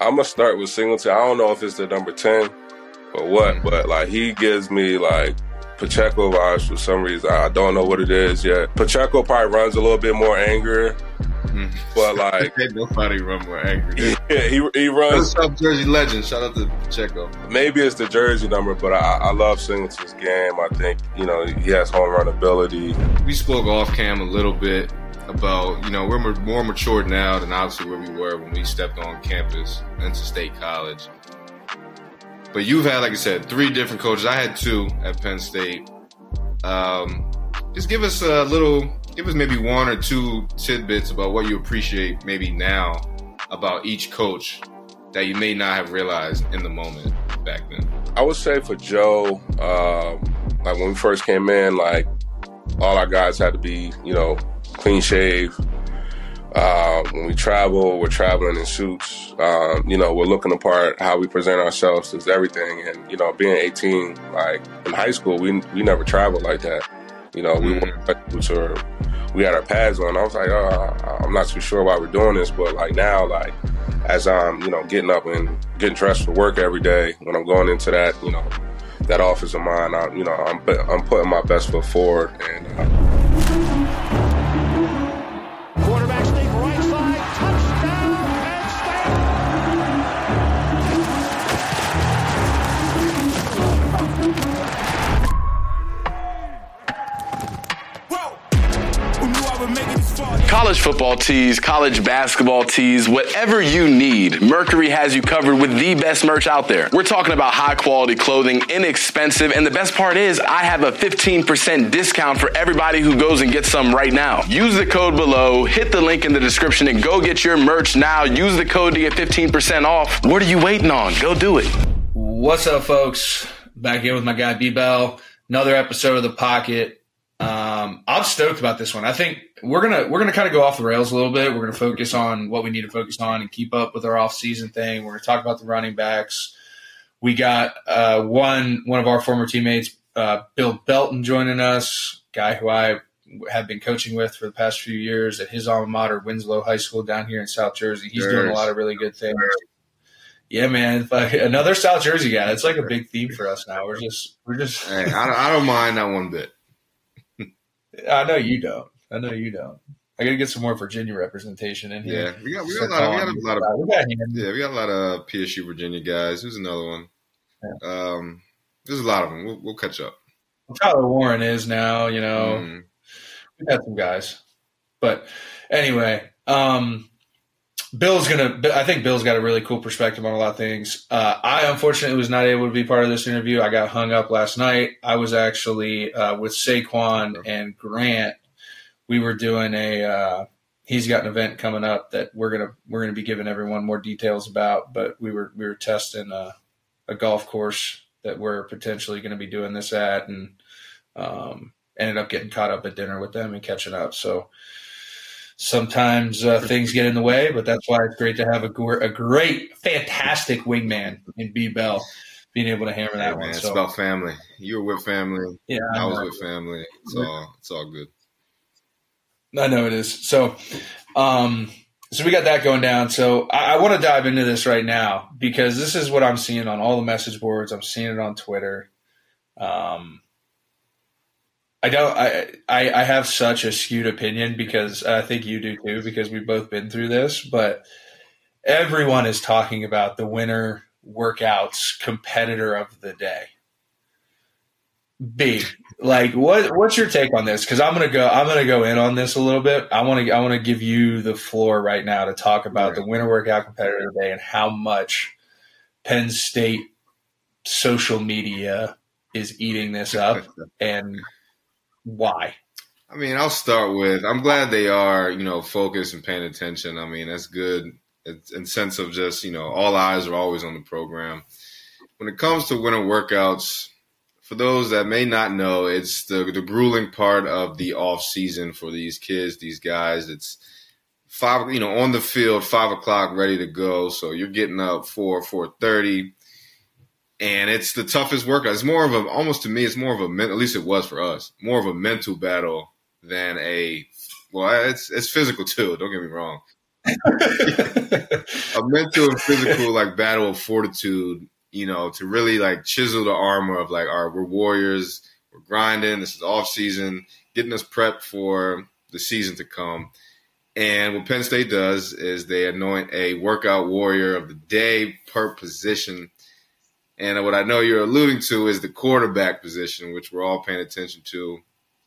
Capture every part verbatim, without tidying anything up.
I'm going to start with Singleton. I don't know if it's the number ten or what, but, like, he gives me, like, Pacheco vibes for some reason. I don't know what it is yet. Pacheco probably runs a little bit more angrier, but, like... Ain't nobody run more angry. Yeah, he, he runs... South Jersey legend. Shout out to Pacheco. Maybe it's the Jersey number, but I, I love Singleton's game. I think, you know, he has home run ability. We spoke off cam a little bit about, you know, we're more mature now than obviously where we were when we stepped on campus into State College. But you've had, like I said, three different coaches. I had two at Penn State. Um, just give us a little, give us maybe one or two tidbits about what you appreciate maybe now about each coach that you may not have realized in the moment back then. I would say for Joe, um, like when we first came in, like all our guys had to be, you know, clean shave. Uh, when we travel, we're traveling in suits. Um, you know, we're looking apart. How we present ourselves is everything. And, you know, being eighteen, like in high school, we we never traveled like that. You know, we mm-hmm. were, we had our pads on. I was like, oh, I'm not too sure why we're doing this. But like now, like as I'm, you know, getting up and getting dressed for work every day, when I'm going into that, you know, that office of mine, I, you know, I'm, I'm putting my best foot forward. And uh, college football tees, college basketball tees, whatever you need, Mercury has you covered with the best merch out there. We're talking about high-quality clothing, inexpensive, and the best part is I have a fifteen percent discount for everybody who goes and gets some right now. Use the code below, hit the link in the description, and go get your merch now. Use the code to get fifteen percent off. What are you waiting on? Go do it. What's up, folks? Back here with my guy, B. Bell. Another episode of The Pocket. Um, I'm stoked about this one. I think we're gonna we're gonna kind of go off the rails a little bit. We're gonna focus on what we need to focus on and keep up with our off-season thing. We're gonna talk about the running backs. We got uh, one one of our former teammates, uh, Bill Belton, joining us. Guy who I have been coaching with for the past few years at his alma mater, Winslow High School, down here in South Jersey. He's doing a lot of really good things. Yeah, man. Another South Jersey guy. It's like a big theme for us now. We're just we're just. Hey, I don't, I don't mind that one bit. I know you don't. I know you don't. I got to get some more Virginia representation in here. Yeah, we got, we got, a, lot, we got a lot of we got yeah, we got a lot of P S U Virginia guys. Who's another one? Yeah. Um, there's a lot of them. We'll, we'll catch up. Tyler Warren is now. You know, mm. we got some guys. But anyway, um, Bill's gonna. I think Bill's got a really cool perspective on a lot of things. Uh, I unfortunately was not able to be part of this interview. I got hung up last night. I was actually uh, with Saquon and Grant. We were doing a uh, – he's got an event coming up that we're gonna we're gonna be giving everyone more details about, but we were we were testing a, a golf course that we're potentially going to be doing this at, and um, ended up getting caught up at dinner with them and catching up. So sometimes uh, things get in the way, but that's why it's great to have a, gr- a great, fantastic wingman in B. Bell. Being able to hammer that hey, man, one. It's so. About family. You were with family. Yeah, I, I was with family. It's all it's all good. I know it is. So, um, so we got that going down. So I, I want to dive into this right now because this is what I'm seeing on all the message boards. I'm seeing it on Twitter. Um, I don't. I, I I have such a skewed opinion because I think you do too because we've both been through this. But everyone is talking about the winner workouts competitor of the day. B, like what what's your take on this? Because I'm gonna go I'm gonna go in on this a little bit. I wanna I wanna give you the floor right now to talk about right. the winter workout competitor today and how much Penn State social media is eating this up and why. I mean, I'll start with I'm glad they are, you know, focused and paying attention. I mean, that's good. It's a sense of just, you know, all eyes are always on the program. When it comes to winter workouts, for those that may not know, it's the, the grueling part of the off season for these kids, these guys. It's five, you know, on the field, five o'clock, ready to go. So you're getting up four, four thirty, and it's the toughest workout. It's more of a, almost to me, it's more of a, at least it was for us, more of a mental battle than a, well, it's it's physical too. Don't get me wrong, a mental and physical like battle of fortitude, you know, to really like chisel the armor of like, all right, we're warriors, we're grinding, this is off season, getting us prepped for the season to come. And what Penn State does is they anoint a workout warrior of the day per position. And what I know you're alluding to is the quarterback position, which we're all paying attention to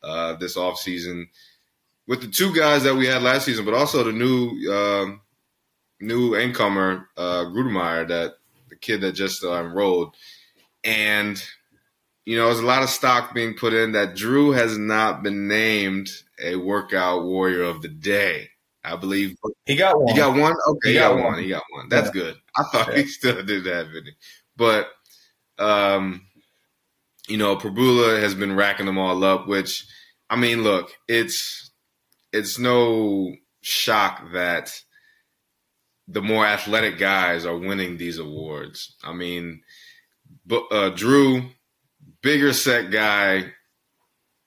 uh, this offseason with the two guys that we had last season, but also the new uh, new incomer, uh, Grudemeyer, that the kid that just uh, enrolled. And, you know, there's a lot of stock being put in that Drew has not been named a workout warrior of the day. I believe he got one. He got one? Okay, he got, he got one. one. He got one. That's yeah. good. I thought yeah. he still did that, Vinny. But, um, you know, Pribula has been racking them all up, which, I mean, look, it's it's no shock that the more athletic guys are winning these awards. I mean, uh, Drew, bigger set guy.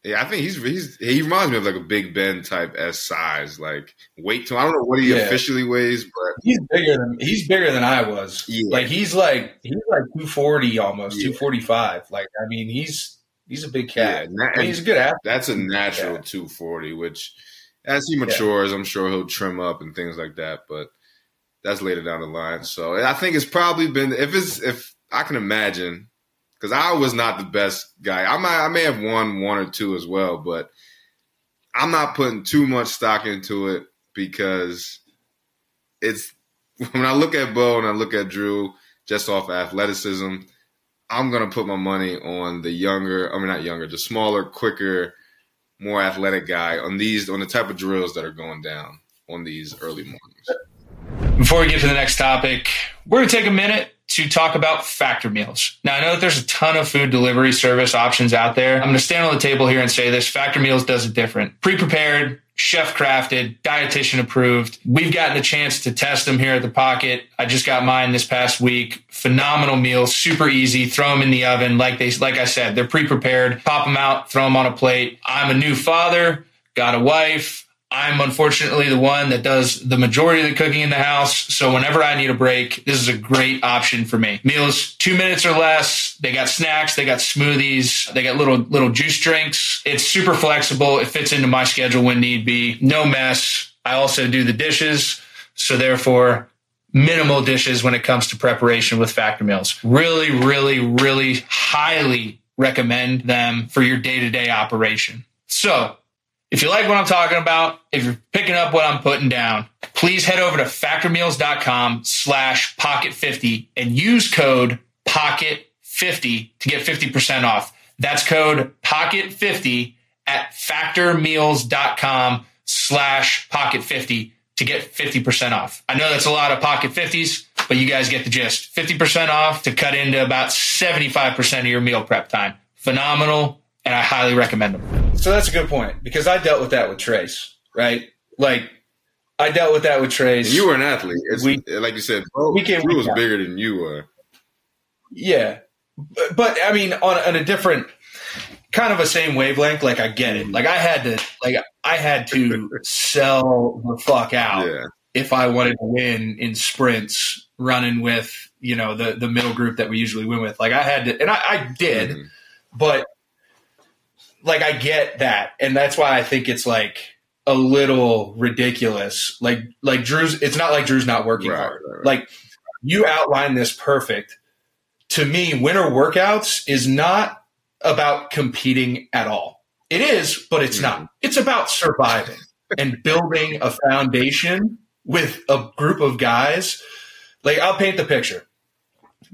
Yeah, I think he's, he's he reminds me of like a Big Ben type S size, like weight to. I don't know what he yeah. officially weighs, but he's bigger than he's bigger than I was. Yeah. Like he's like he's like two forty almost, yeah. two forty five. Like I mean, he's he's a big cat. Yeah, and I mean, he's a good athlete. That's a natural yeah. two forty. Which as he matures, yeah. I'm sure he'll trim up and things like that. But that's later down the line. So I think it's probably been if it's if I can imagine. Because I was not the best guy. I might, I may have won one or two as well, but I'm not putting too much stock into it because it's when I look at Bo and I look at Drew just off of athleticism, I'm going to put my money on the younger, I mean, not younger, the smaller, quicker, more athletic guy on these, on the type of drills that are going down on these early mornings. Before we get to the next topic, we're going to take a minute to talk about Factor Meals. Now, I know that there's a ton of food delivery service options out there. I'm going to stand on the table here and say this. Factor Meals does it different. Pre-prepared, chef-crafted, dietitian approved. We've gotten a chance to test them here at The Pocket. I just got mine this past week. Phenomenal meals, super easy. Throw them in the oven. Like they, like I said, they're pre-prepared. Pop them out, throw them on a plate. I'm a new father, got a wife. I'm unfortunately the one that does the majority of the cooking in the house. So whenever I need a break, this is a great option for me. Meals, two minutes or less. They got snacks. They got smoothies. They got little, little juice drinks. It's super flexible. It fits into my schedule when need be. No mess. I also do the dishes. So therefore, minimal dishes when it comes to preparation with Factor Meals. Really, really, really highly recommend them for your day-to-day operation. So if you like what I'm talking about, if you're picking up what I'm putting down, please head over to factormeals.com slash pocket50 and use code pocket fifty to get fifty percent off. That's code pocket fifty at factormeals.com slash pocket50 to get fifty percent off. I know that's a lot of pocket fifties, but you guys get the gist. fifty percent off to cut into about seventy-five percent of your meal prep time. Phenomenal, and I highly recommend them. So that's a good point because I dealt with that with Trace, right? Like, I dealt with that with Trace. And you were an athlete. It's, we, like you said, Bo, weekend, Drew was weekend. bigger than you were. Yeah. But, but I mean, on, on a different kind of a same wavelength, like I get it. Like I had to, like I had to sell the fuck out yeah. if I wanted to win in sprints running with, you know, the, the middle group that we usually win with. Like I had to, and I, I did, mm-hmm. but like, I get that. And that's why I think it's like a little ridiculous. Like, like Drew's, it's not like Drew's not working right, hard. Right, right. Like, you outlined this perfect. To me, winter workouts is not about competing at all. It is, but it's mm. not. It's about surviving and building a foundation with a group of guys. Like, I'll paint the picture.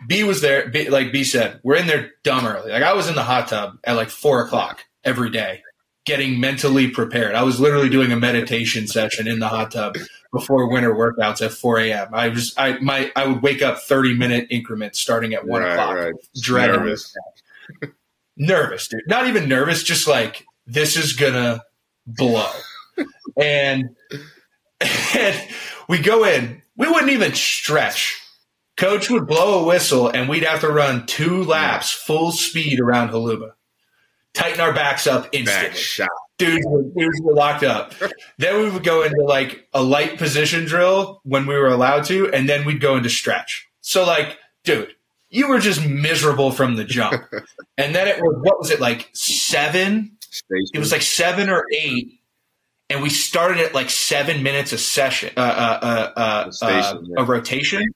B was there. B, like B said, we're in there dumb early. Like, I was in the hot tub at like four o'clock. Every day, getting mentally prepared. I was literally doing a meditation session in the hot tub before winter workouts at four a.m. I was, I, my, I would wake up thirty minute increments starting at one right, o'clock. Right. Dreading nervous. nervous, dude. Not even nervous, just like, this is gonna blow. and, and we go in, we wouldn't even stretch. Coach would blow a whistle and we'd have to run two laps full speed around Holuba. Tighten our backs up instantly. Back shot. Dudes were, dudes were locked up. Then we would go into like a light position drill when we were allowed to, and then we'd go into stretch. So like, dude, you were just miserable from the jump. And then it was, what was it, like seven? Station. It was like seven or eight, and we started at like seven minutes a session, uh, uh, uh, uh, Station, uh yeah. a rotation.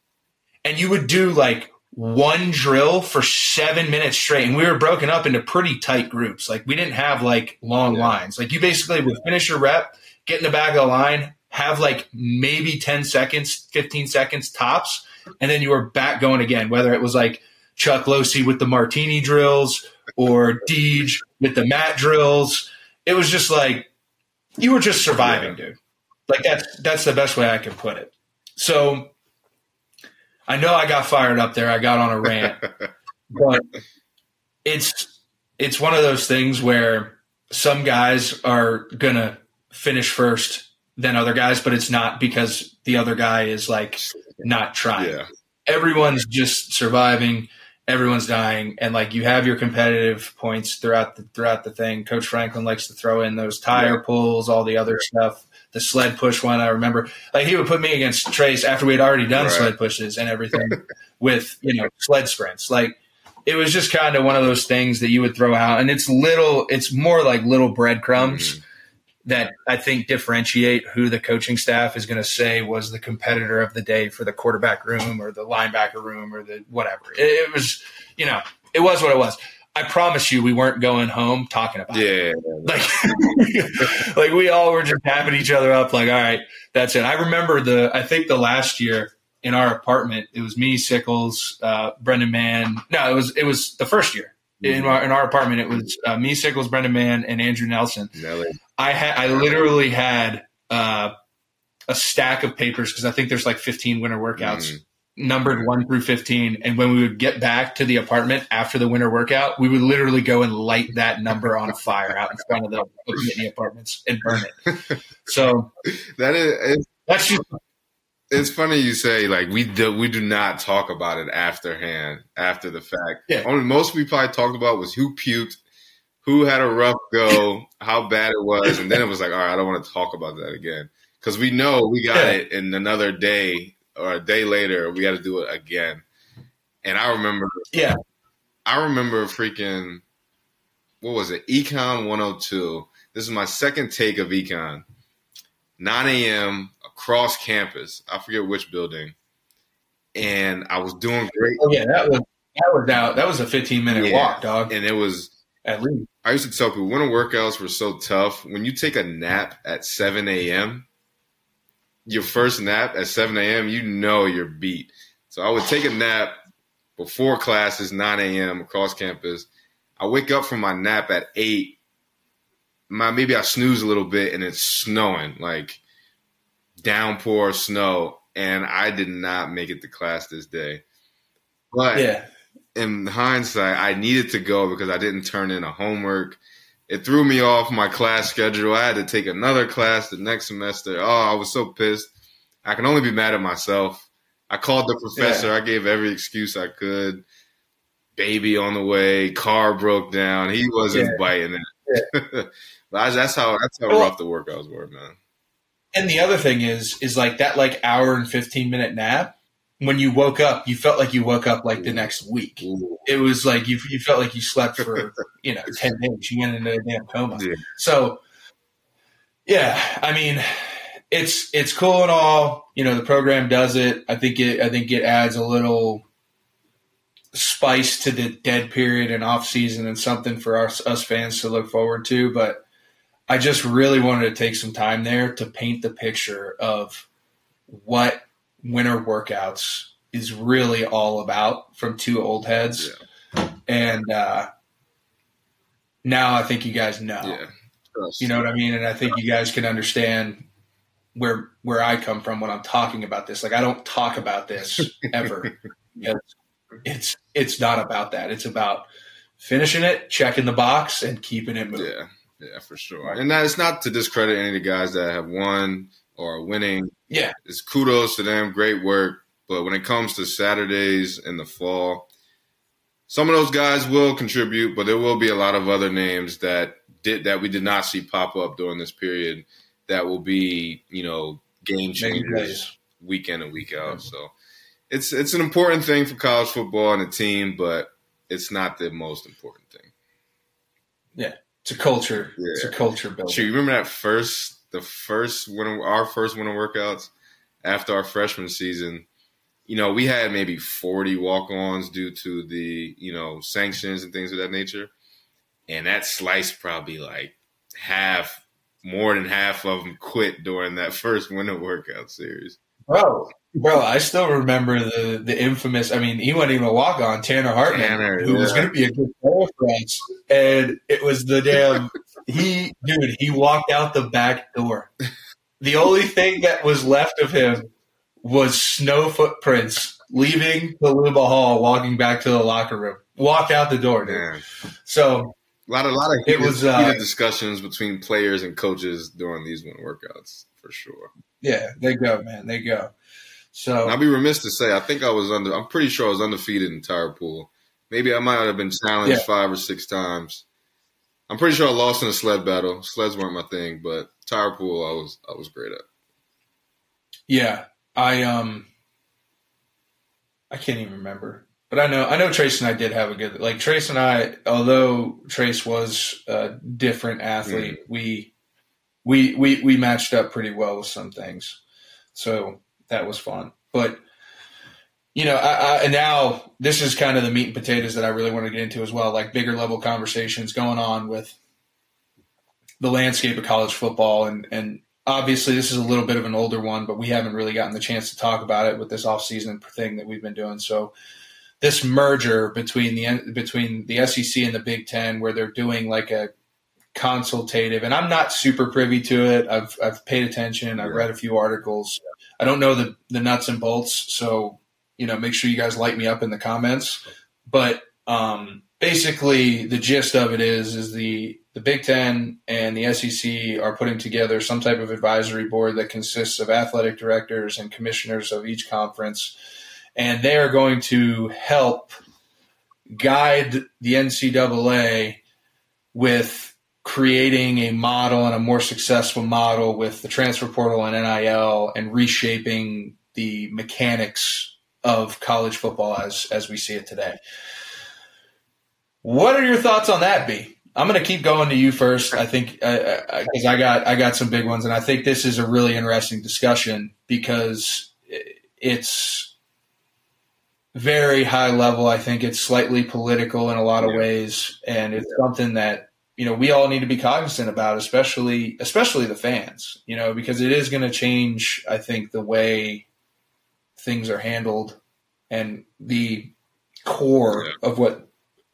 And you would do like one drill for seven minutes straight, and we were broken up into pretty tight groups. Like we didn't have like long yeah. lines. Like you basically would finish your rep, get in the back of the line, have like maybe ten seconds, fifteen seconds tops, and then you were back going again, whether it was like Chuck Losey with the martini drills or Deej with the mat drills. It was just like you were just surviving, yeah. dude. Like that's that's the best way I can put it. So I know I got fired up there. I got on a rant, but it's it's one of those things where some guys are going to finish first than other guys, but it's not because the other guy is like not trying. Yeah. Everyone's just surviving. Everyone's dying. And like you have your competitive points throughout the, throughout the thing. Coach Franklin likes to throw in those tire yeah. pulls, all the other stuff. The sled push one, I remember. Like he would put me against Trace after we had already done right. sled pushes and everything with, you know, sled sprints. Like it was just kind of one of those things that you would throw out. And it's little, it's more like little breadcrumbs mm-hmm. that I think differentiate who the coaching staff is going to say was the competitor of the day for the quarterback room or the linebacker room or the whatever. It, it was, you know, it was what it was. I promise you we weren't going home talking about yeah, it. Yeah, yeah. Like, like we all were just tapping each other up like, all right, that's it. I remember the – I think the last year in our apartment, it was me, Sickles, uh, Brendan Mann. No, it was it was the first year mm-hmm. in, our, in our apartment. It was uh, me, Sickles, Brendan Mann, and Andrew Nelson. Nelly. I, ha- I literally had uh, a stack of papers because I think there's like fifteen winter workouts. Mm-hmm. Numbered one through fifteen, and when we would get back to the apartment after the winter workout, we would literally go and light that number on a fire out in front of the mini apartments and burn it. So that is it's, that's just, it's funny you say like we do we do not talk about it afterhand after the fact. Yeah. Only most we probably talked about was who puked, who had a rough go, how bad it was, and then it was like, all right, I don't want to talk about that again because we know we got yeah. it in another day. Or a day later, we had to do it again. And I remember, yeah, I remember freaking, what was it? Econ one oh two. This is my second take of Econ. nine a.m. across campus. I forget which building. And I was doing great. Oh yeah, that was that was out. That was a fifteen minute yeah. walk, dog. And it was at least. I used to tell people winter workouts were so tough. When you take a nap at seven a.m. your first nap at seven a.m., you know you're beat. So I would take a nap before classes, nine a.m. across campus. I wake up from my nap at eight. My Maybe I snooze a little bit, and it's snowing, like downpour snow, and I did not make it to class this day. But yeah. in hindsight, I needed to go because I didn't turn in a homework. It threw me off my class schedule. I had to take another class the next semester. Oh, I was so pissed. I can only be mad at myself. I called the professor. Yeah. I gave every excuse I could. Baby on the way. Car broke down. He wasn't yeah. biting it. Yeah. But that's how that's how well, rough the workouts were, man. And the other thing is, is like that like hour and fifteen minute nap. When you woke up, you felt like you woke up like the next week. Ooh. It was like you you felt like you slept for, you know, ten days. You went into a damn coma. Yeah. So, yeah, I mean, it's it's cool and all. You know, the program does it. I think it I think it adds a little spice to the dead period and off season and something for us, us fans to look forward to. But I just really wanted to take some time there to paint the picture of what winter workouts is really all about from two old heads. Yeah. And uh, now I think you guys know, yeah. you know what I mean? And I think you guys can understand where, where I come from when I'm talking about this. Like I don't talk about this ever. it's, it's not about that. It's about finishing it, checking the box and keeping it moving. Yeah, yeah, for sure. And that, it's not to discredit any of the guys that have won or winning. Yeah. It's kudos to them. Great work. But when it comes to Saturdays in the fall, some of those guys will contribute, but there will be a lot of other names that did that we did not see pop up during this period that will be, you know, game changers week in and week out. Mm-hmm. So it's it's an important thing for college football and a team, but it's not the most important thing. Yeah, it's a culture. Yeah. It's a culture building. Sure, you remember that first the first winter our first winter workouts after our freshman season. You know, we had maybe forty walk-ons due to the, you know, sanctions and things of that nature. And that slice probably like half, more than half of them quit during that first winter workout series. Bro, bro, I still remember the the infamous, I mean, he wasn't even a walk-on, Tanner Hartman, Tanner, who yeah. was going to be a good player for us. And it was the damn, he, dude, he walked out the back door. The only thing that was left of him was snow footprints leaving the Holuba Hall, walking back to the locker room, walked out the door, dude. Man. So a lot, a lot of heated, it was, uh, heated discussions between players and coaches during these winter workouts, for sure. Yeah, they go, man, they go. So and I'd be remiss to say I think I was under. I'm pretty sure I was undefeated in tire pool. Maybe I might have been challenged yeah. five or six times. I'm pretty sure I lost in a sled battle. Sleds weren't my thing, but tire pool, I was, I was great at. Yeah. I um I can't even remember, but I know I know Trace and I did have a good like Trace and I. Although Trace was a different athlete, mm-hmm. we we we we matched up pretty well with some things, so that was fun. But you know, I, I, and now this is kind of the meat and potatoes that I really want to get into as well, like bigger level conversations going on with the landscape of college football and and. Obviously, this is a little bit of an older one, but we haven't really gotten the chance to talk about it with this offseason thing that we've been doing. So this merger between the between the S E C and the Big Ten, where they're doing like a consultative, and I'm not super privy to it. I've I've paid attention. I've yeah. read a few articles. I don't know the, the nuts and bolts, so you know, make sure you guys light me up in the comments. But um, basically, the gist of it is is the The Big Ten and the S E C are putting together some type of advisory board that consists of athletic directors and commissioners of each conference, and they are going to help guide the N C double A with creating a model and a more successful model with the transfer portal and N I L and reshaping the mechanics of college football as, as we see it today. What are your thoughts on that, B? I'm going to keep going to you first, I think, because I, I, I got I got some big ones, and I think this is a really interesting discussion because it's very high level. I think it's slightly political in a lot of yeah. ways, and it's yeah. something that, you know, we all need to be cognizant about, especially especially the fans, you know, because it is going to change, I think, the way things are handled and the core yeah. of what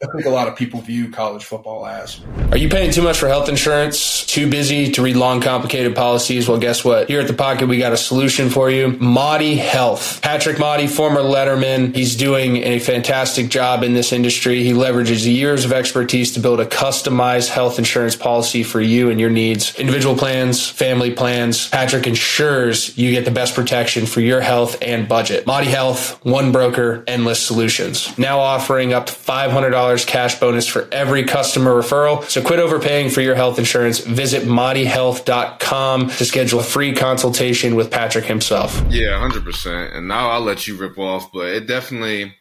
I think a lot of people view college football as. Are you paying too much for health insurance? Too busy to read long, complicated policies? Well, guess what? Here at The Pocket, we got a solution for you. Mauti Health. Patrick Mauti, former letterman. He's doing a fantastic job in this industry. He leverages years of expertise to build a customized health insurance policy for you and your needs. Individual plans, family plans. Patrick ensures you get the best protection for your health and budget. Mauti Health, one broker, endless solutions. Now offering up to five hundred dollars cash bonus for every customer referral. So quit overpaying for your health insurance. Visit Mauti Health dot com to schedule a free consultation with Patrick himself. Yeah, one hundred percent. And now I'll let you rip off, but it definitely,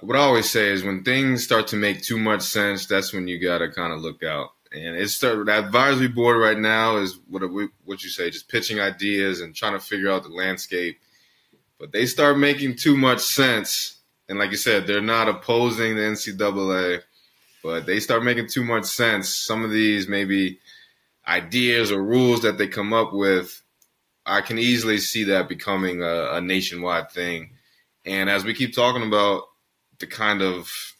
what I always say is when things start to make too much sense, that's when you got to kind of look out. And it's the advisory board right now is what we, what you say, just pitching ideas and trying to figure out the landscape. But they start making too much sense. And like you said, they're not opposing the N C double A, but they start making too much sense. Some of these maybe ideas or rules that they come up with, I can easily see that becoming a, a nationwide thing. And as we keep talking about the kind of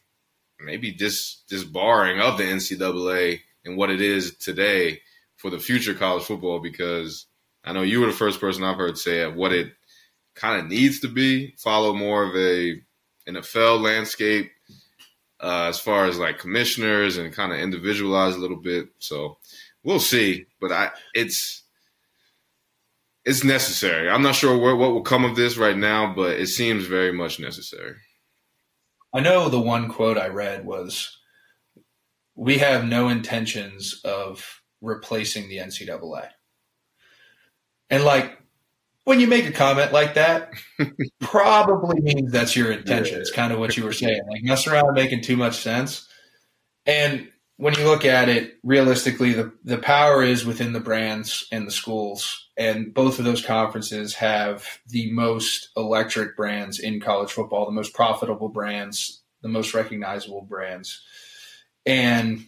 maybe dis, disbarring of the N C double A and what it is today for the future college football, because I know you were the first person I've heard say what it kind of needs to be, follow more of a N F L landscape uh, as far as like commissioners and kind of individualized a little bit. So we'll see, but I it's it's necessary. I'm not sure where, what will come of this right now, but it seems very much necessary. I know the one quote I read was we have no intentions of replacing the N C double A. And like, when you make a comment like that, probably means that's your intention. Yeah. It's kind of what you were saying. Like, mess around making too much sense. And when you look at it, realistically, the, the power is within the brands and the schools. And both of those conferences have the most electric brands in college football, the most profitable brands, the most recognizable brands. And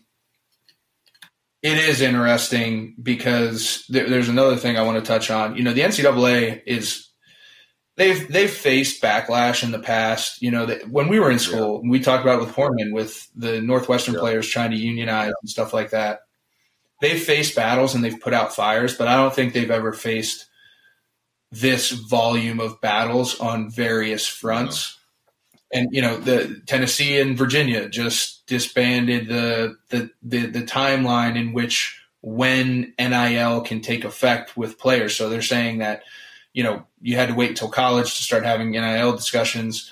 it is interesting because there, there's another thing I want to touch on. You know, the N C double A is they've they've faced backlash in the past. You know, that when we were in school, yeah. we talked about it with Horman, with the Northwestern yeah. players trying to unionize yeah. and stuff like that. They've faced battles and they've put out fires, but I don't think they've ever faced this volume of battles on various fronts. Yeah. And, you know, the Tennessee and Virginia just disbanded the, the the the timeline in which when N I L can take effect with players. So they're saying that, you know, you had to wait until college to start having N I L discussions.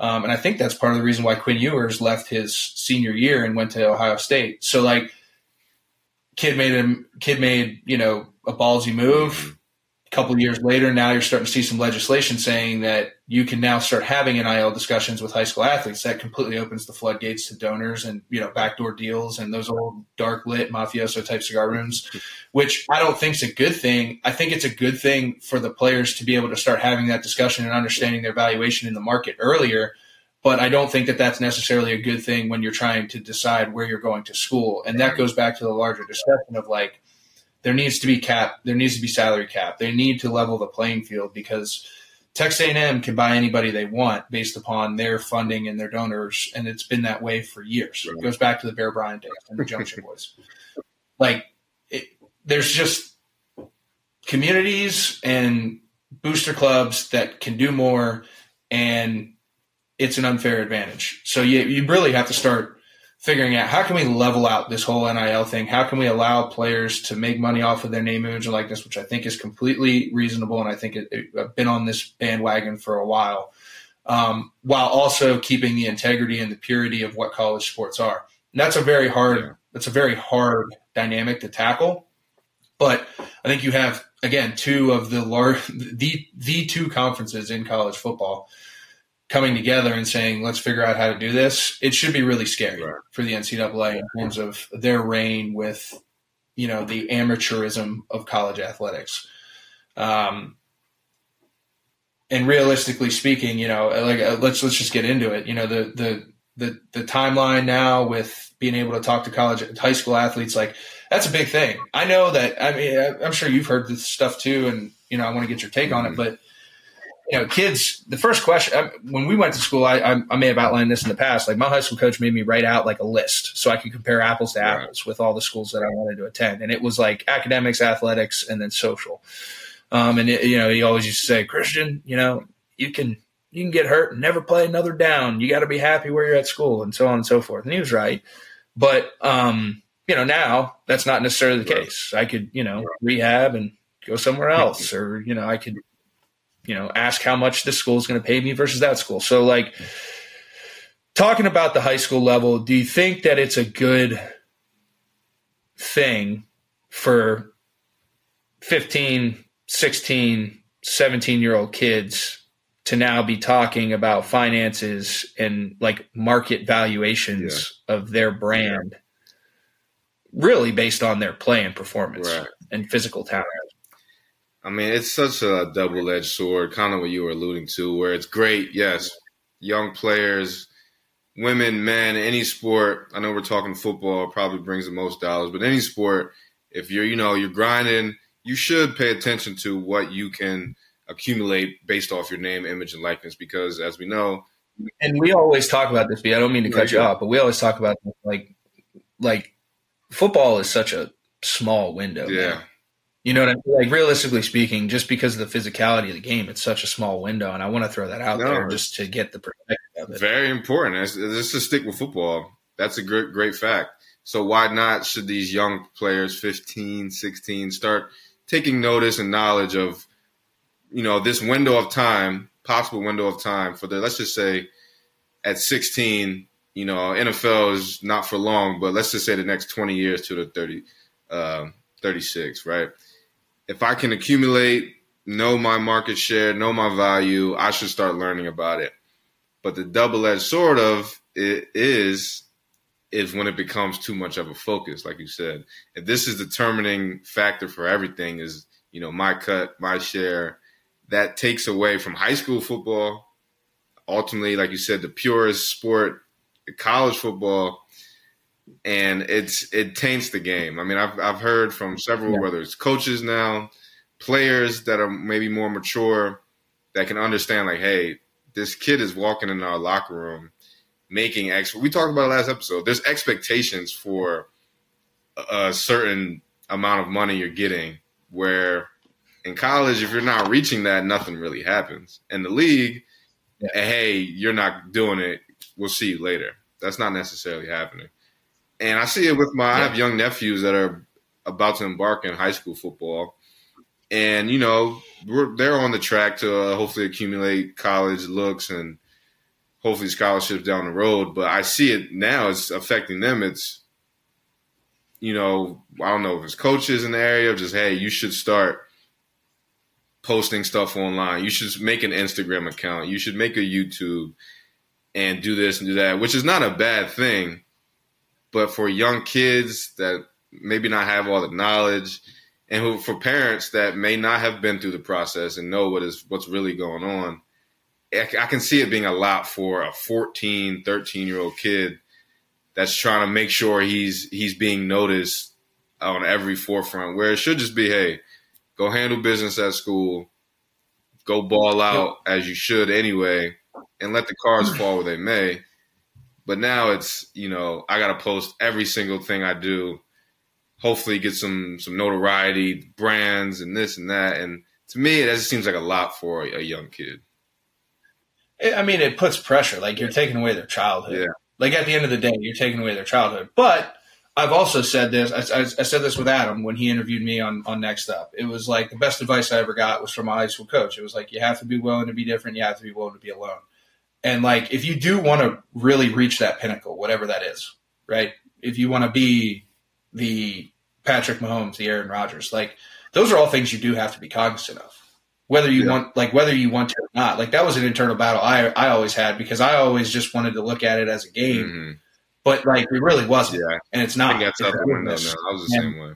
Um, and I think that's part of the reason why Quinn Ewers left his senior year and went to Ohio State. So, like, kid made him, kid made, you know, a ballsy move. Couple of years later, now you're starting to see some legislation saying that you can now start having N I L discussions with high school athletes. That completely opens the floodgates to donors and, you know, backdoor deals and those old dark lit mafioso type cigar rooms, which I don't think is a good thing. I think it's a good thing for the players to be able to start having that discussion and understanding their valuation in the market earlier. But I don't think that that's necessarily a good thing when you're trying to decide where you're going to school. And that goes back to the larger discussion of, like, there needs to be cap. There needs to be salary cap. They need to level the playing field because Texas A and M can buy anybody they want based upon their funding and their donors, and it's been that way for years. Right. It goes back to the Bear Bryant days and the Junction Boys. Like, it, there's just communities and booster clubs that can do more, and it's an unfair advantage. So you you really have to start figuring out, how can we level out this whole N I L thing? How can we allow players to make money off of their name, image, and likeness, which I think is completely reasonable, and I think it, it, I've been on this bandwagon for a while, um, while also keeping the integrity and the purity of what college sports are. And that's a very hard, that's a very hard dynamic to tackle. But I think you have, again, two of the large, the the two conferences in college football coming together and saying, let's figure out how to do this. It should be really scary right. for the N C double A in terms of their reign with, you know, the amateurism of college athletics. Um, and realistically speaking, you know, like uh, let's, let's just get into it. You know, the, the, the, the timeline now with being able to talk to college, high school athletes, like that's a big thing. I know that, I mean, I, I'm sure you've heard this stuff too. And, you know, I want to get your take mm-hmm. on it, but you know, kids, the first question when we went to school, I, I, I may have outlined this in the past. Like, my high school coach made me write out like a list so I could compare apples to apples with all the schools that I wanted to attend. And it was like academics, athletics, and then social. Um, and, it, you know, he always used to say, Christian, you know, you can you can get hurt and never play another down. You got to be happy where you're at school and so on and so forth. And he was right. But, um, you know, now that's not necessarily the case. I could, you know, rehab and go somewhere else or, you know, I could – you know, ask how much this school is going to pay me versus that school. So, like, talking about the high school level, do you think that it's a good thing for fifteen, sixteen, seventeen-year-old kids to now be talking about finances and, like, market valuations yeah. of their brand really based on their play and performance right. and physical talent? I mean, it's such a double-edged sword, kind of what you were alluding to, where it's great, yes, young players, women, men, any sport. I know we're talking football probably brings the most dollars, but any sport, if you're, you know, you're grinding, you should pay attention to what you can accumulate based off your name, image, and likeness because, as we know. And we always talk about this, B. I don't mean to cut you off, but we always talk about this, like, like football is such a small window. Yeah. Man. You know what I mean? Like, realistically speaking, just because of the physicality of the game, it's such a small window, and I want to throw that out no, there just to get the perspective of it. Very important. Just to stick with football, that's a great, great fact. So why not should these young players, fifteen, sixteen, start taking notice and knowledge of, you know, this window of time, possible window of time for the, let's just say at sixteen, you know, N F L is not for long, but let's just say the next twenty years to the thirty, uh, thirty-six, right? If I can accumulate, know my market share, know my value, I should start learning about it. But the double-edged sword of it is, is when it becomes too much of a focus, like you said. If this is the determining factor for everything is, you know, my cut, my share, that takes away from high school football. Ultimately, like you said, the purest sport, college football, and it's it taints the game. I mean, I've I've heard from several, yeah. whether it's coaches now, players that are maybe more mature that can understand, like, hey, this kid is walking in our locker room making X. We talked about it last episode. There's expectations for a certain amount of money you're getting, where in college, if you're not reaching that, nothing really happens. In the league, yeah. hey, you're not doing it. We'll see you later. That's not necessarily happening. And I see it with my, yeah. I have young nephews that are about to embark in high school football. And, you know, we're, they're on the track to uh, hopefully accumulate college looks and hopefully scholarships down the road. But I see it now. It's affecting them. It's, you know, I don't know if it's coaches in the area, just, hey, you should start posting stuff online. You should make an Instagram account. You should make a YouTube and do this and do that, which is not a bad thing. But for young kids that maybe not have all the knowledge, and who, for parents that may not have been through the process and know what is what's really going on, I, I can see it being a lot for a fourteen, thirteen-year-old kid that's trying to make sure he's he's being noticed on every forefront, where it should just be, hey, go handle business at school, go ball out as you should anyway, and let the cards fall where they may. But now it's, you know, I got to post every single thing I do, hopefully get some some notoriety, brands, and this and that. And to me, that just seems like a lot for a, a young kid. I mean, it puts pressure. Like, you're taking away their childhood. Yeah. Like, at the end of the day, you're taking away their childhood. But I've also said this. I, I, I said this with Adam when he interviewed me on, on Next Up. It was like the best advice I ever got was from my high school coach. It was like, you have to be willing to be different. You have to be willing to be alone. And, like, if you do want to really reach that pinnacle, whatever that is, right? If you want to be the Patrick Mahomes, the Aaron Rodgers, like, those are all things you do have to be cognizant of, whether you yeah. want, like, whether you want to or not. Like, that was an internal battle I I always had, because I always just wanted to look at it as a game, mm-hmm. but, like, it really wasn't, yeah. and it's not. I think that's out the window now. I was the and, same way.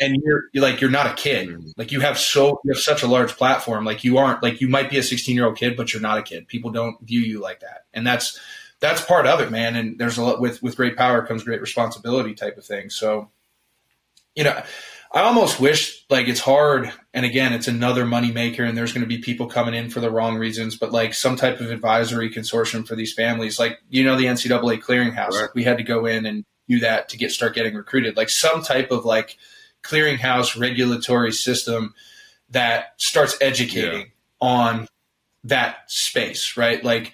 And you're, you're like, you're not a kid. Mm-hmm. Like, you have so you have such a large platform. Like, you aren't, like, you might be a sixteen year old kid, but you're not a kid. People don't view you like that. And that's, that's part of it, man. And there's a lot with, with great power comes great responsibility type of thing. So, you know, I almost wish, like, it's hard. And again, it's another moneymaker, and there's going to be people coming in for the wrong reasons, but, like, some type of advisory consortium for these families, like, you know, the N C double A clearinghouse, right. like, we had to go in and do that to get, start getting recruited, like some type of, like, clearinghouse regulatory system that starts educating yeah. on that space, right? Like,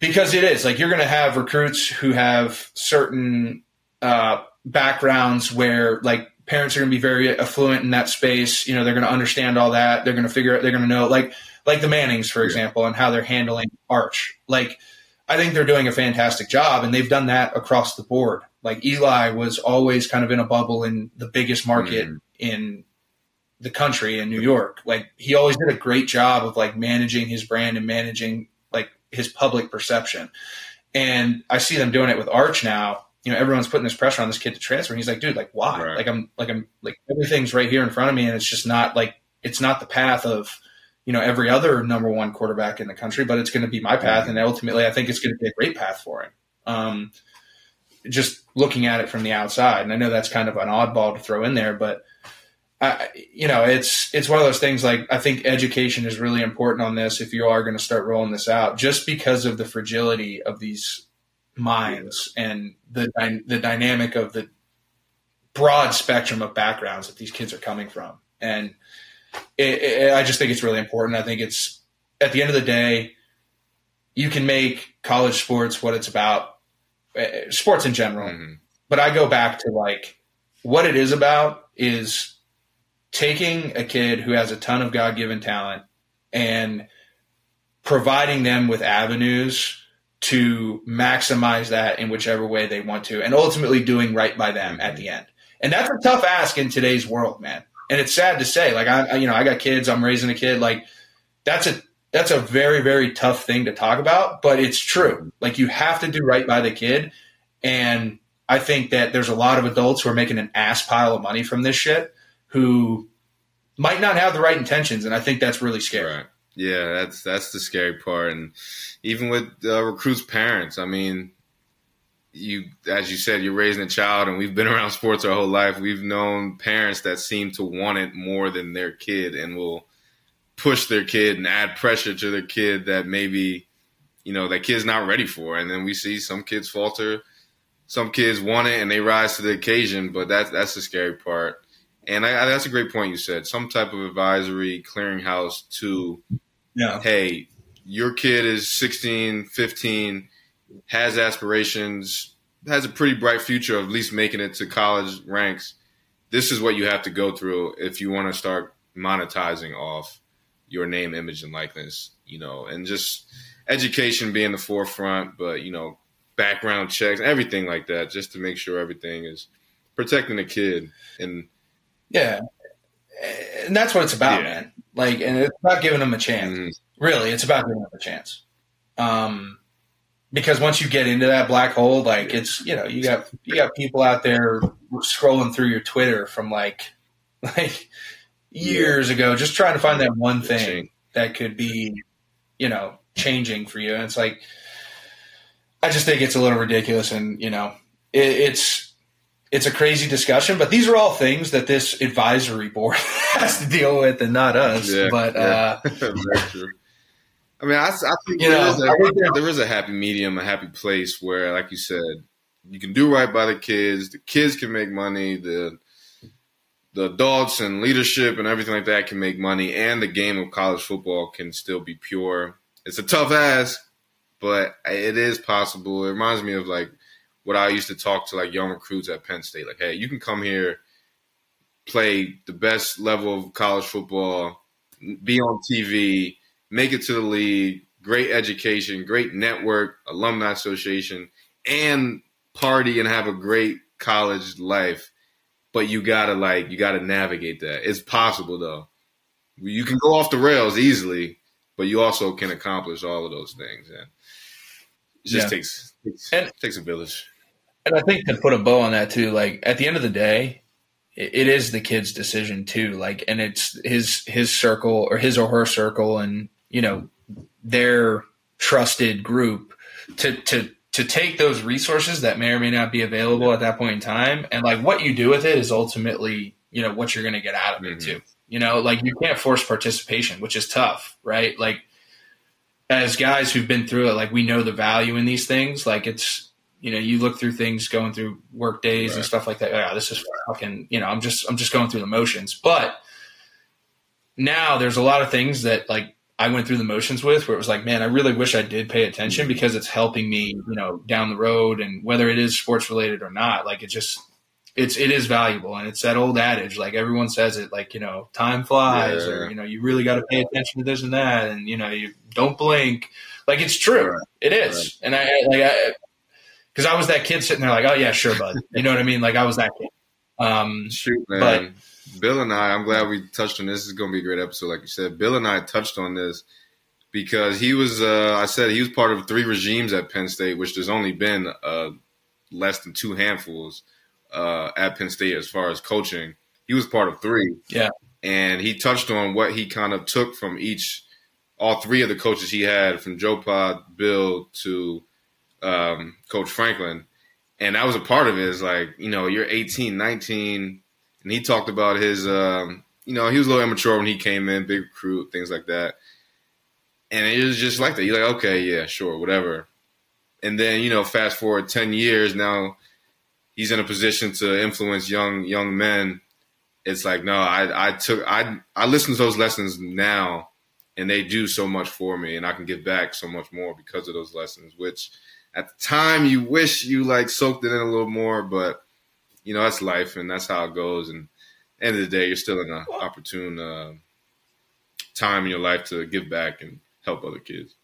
because it is, like, you're going to have recruits who have certain uh, backgrounds where, like, parents are going to be very affluent in that space. You know, they're going to understand all that. They're going to figure out, they're going to know, like, like the Mannings, for yeah. example, and how they're handling Arch. Like, I think they're doing a fantastic job, and they've done that across the board. Like, Eli was always kind of in a bubble in the biggest market mm. in the country, in New York. Like, he always did a great job of, like, managing his brand and managing, like, his public perception. And I see them doing it with Arch now. You know, everyone's putting this pressure on this kid to transfer. And he's like, dude, like, why? Right. Like, I'm like, I'm like, everything's right here in front of me. And it's just not, like, it's not the path of, you know, every other number one quarterback in the country, but it's going to be my path. Mm-hmm. And ultimately, I think it's going to be a great path for him. Um, just looking at it from the outside. And I know that's kind of an oddball to throw in there, but I, you know, it's, it's one of those things, like, I think education is really important on this. If you are going to start rolling this out, just because of the fragility of these minds and the, the dynamic of the broad spectrum of backgrounds that these kids are coming from. And it, it, I just think it's really important. I think it's, at the end of the day, you can make college sports what it's about, sports in general. Mm-hmm. But I go back to, like, what it is about is taking a kid who has a ton of God-given talent and providing them with avenues to maximize that in whichever way they want to, and ultimately doing right by them at the end. And that's a tough ask in today's world, man. And it's sad to say, like, I, you know, I got kids, I'm raising a kid. Like, that's a, that's a very, very tough thing to talk about, but it's true. Like, you have to do right by the kid. And I think that there's a lot of adults who are making an ass pile of money from this shit who might not have the right intentions. And I think that's really scary. Right. Yeah, that's, that's the scary part. And even with uh, recruits' parents, I mean, you, as you said, you're raising a child, and we've been around sports our whole life. We've known parents that seem to want it more than their kid and will push their kid and add pressure to their kid that maybe, you know, that kid's not ready for. And then we see some kids falter, some kids want it, and they rise to the occasion. But that's, that's the scary part. And I, I, that's a great point you said. Some type of advisory clearinghouse to, yeah. Hey, your kid is sixteen, fifteen, has aspirations, has a pretty bright future of at least making it to college ranks. This is what you have to go through if you want to start monetizing off your name, image, and likeness, you know, and just education being the forefront, but, you know, background checks, everything like that, just to make sure everything is protecting the kid. And yeah. And that's what it's about, yeah. man. Like, and it's about giving them a chance. Mm-hmm. Really, it's about giving them a chance. Um, because once you get into that black hole, like, it's, you know, you got, you got people out there scrolling through your Twitter from like, like years yeah. ago, just trying to find that one thing that could be, you know, changing for you. And it's like, I just think it's a little ridiculous. And, you know, it, it's, it's a crazy discussion, but these are all things that this advisory board has to deal with and not us. Yeah, but, yeah. uh, Very true. I mean, I, I think there, know, is a, I think there is a happy medium, a happy place where, like you said, you can do right by the kids. The kids can make money. The, the adults and leadership and everything like that can make money. And the game of college football can still be pure. It's a tough ask, but it is possible. It reminds me of like, what I used to talk to like young recruits at Penn State, like, hey, you can come here, play the best level of college football, be on T V, make it to the league, great education, great network, alumni association, and party and have a great college life. But you gotta like, you gotta navigate that. It's possible though. You can go off the rails easily, but you also can accomplish all of those things. And it just yeah. takes, takes, and, takes a village. And I think to put a bow on that too, like at the end of the day, it, it is the kid's decision too. Like, and it's his, his circle or his or her circle and, you know, their trusted group to, to, to take those resources that may or may not be available yeah. at that point in time. And like what you do with it is ultimately, you know, what you're going to get out of mm-hmm. it too. You know, like you can't force participation, which is tough, right? Like as guys who've been through it, like we know the value in these things. Like it's, you know, you look through things going through work days right. and stuff like that. Yeah, this is fucking, you know, I'm just, I'm just going through the motions. But now there's a lot of things that like I went through the motions with where it was like, man, I really wish I did pay attention because it's helping me, you know, down the road and whether it is sports related or not, like it just, it's, it is valuable. And it's that old adage. Like everyone says it, like, you know, time flies yeah. or, you know, you really got to pay attention to this and that. And, you know, you don't blink. Like it's true. Right. It is. Right. And I, like, I, Because I was that kid sitting there like, oh, yeah, sure, bud. You know what I mean? Like, I was that kid. Um, Shoot, man. But, Bill and I, I'm glad we touched on this. This is going to be a great episode, like you said. Bill and I touched on this because he was uh, – I said he was part of three regimes at Penn State, which there's only been uh, less than two handfuls uh, at Penn State as far as coaching. He was part of three. Yeah. And he touched on what he kind of took from each – all three of the coaches he had, from Joe Pod, Bill, to – Um, Coach Franklin, and that was a part of it. Is like, you know, you're eighteen, nineteen, and he talked about his, um, you know, he was a little immature when he came in, big recruit, things like that. And it was just like that. You're like, okay, yeah, sure, whatever. And then, you know, fast forward ten years, now he's in a position to influence young young men. It's like, no, I, I took, I, I listen to those lessons now, and they do so much for me, and I can give back so much more because of those lessons, which at the time, you wish you, like, soaked it in a little more, but, you know, that's life, and that's how it goes. And at the end of the day, you're still in an opportune uh, time in your life to give back and help other kids.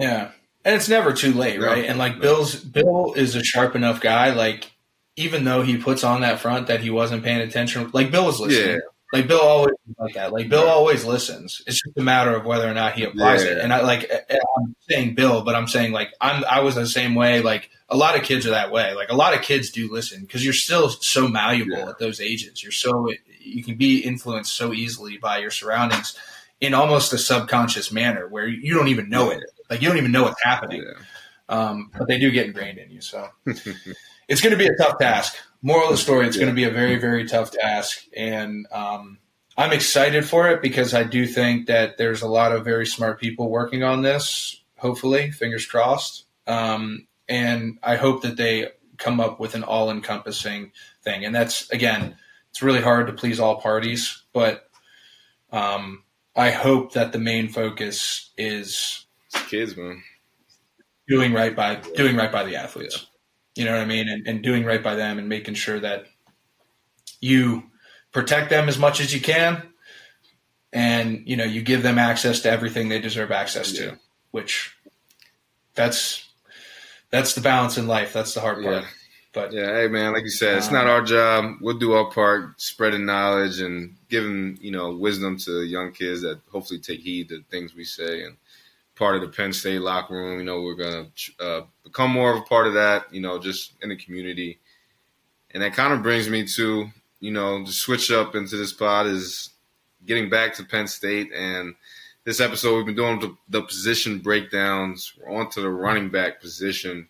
Yeah. And it's never too late, right? No, and like no. Bill's Bill is a sharp enough guy. Like, even though he puts on that front that he wasn't paying attention, like Bill was listening. Yeah. Like Bill always like that. Like Bill always listens. It's just a matter of whether or not he applies yeah. it. And I like I'm saying Bill, but I'm saying like I'm I was the same way. Like a lot of kids are that way. Like a lot of kids do listen because you're still so malleable yeah. at those ages. You're so you can be influenced so easily by your surroundings in almost a subconscious manner where you don't even know it. Like you don't even know what's happening. Yeah. Um, but they do get ingrained in you. So it's going to be a tough task. Moral of the story, it's yeah. going to be a very, very tough task. And um, I'm excited for it because I do think that there's a lot of very smart people working on this, hopefully, fingers crossed. Um, and I hope that they come up with an all-encompassing thing. And that's, again, it's really hard to please all parties. But um, I hope that the main focus is kids, man. Doing right by yeah. doing right by the athletes. Yeah. You know what I mean? And, and doing right by them and making sure that you protect them as much as you can. And, you know, you give them access to everything they deserve access yeah. to, which that's, that's the balance in life. That's the hard part. Yeah. But yeah, hey man, like you said, it's um, not our job. We'll do our part, spreading knowledge and giving, you know, wisdom to young kids that hopefully take heed to things we say. And part of the Penn State locker room, you know, we're going to uh, become more of a part of that, you know, just in the community. And that kind of brings me to, you know, the switch up into this pod is getting back to Penn State. And this episode we've been doing the, the position breakdowns. We're on to the running back position.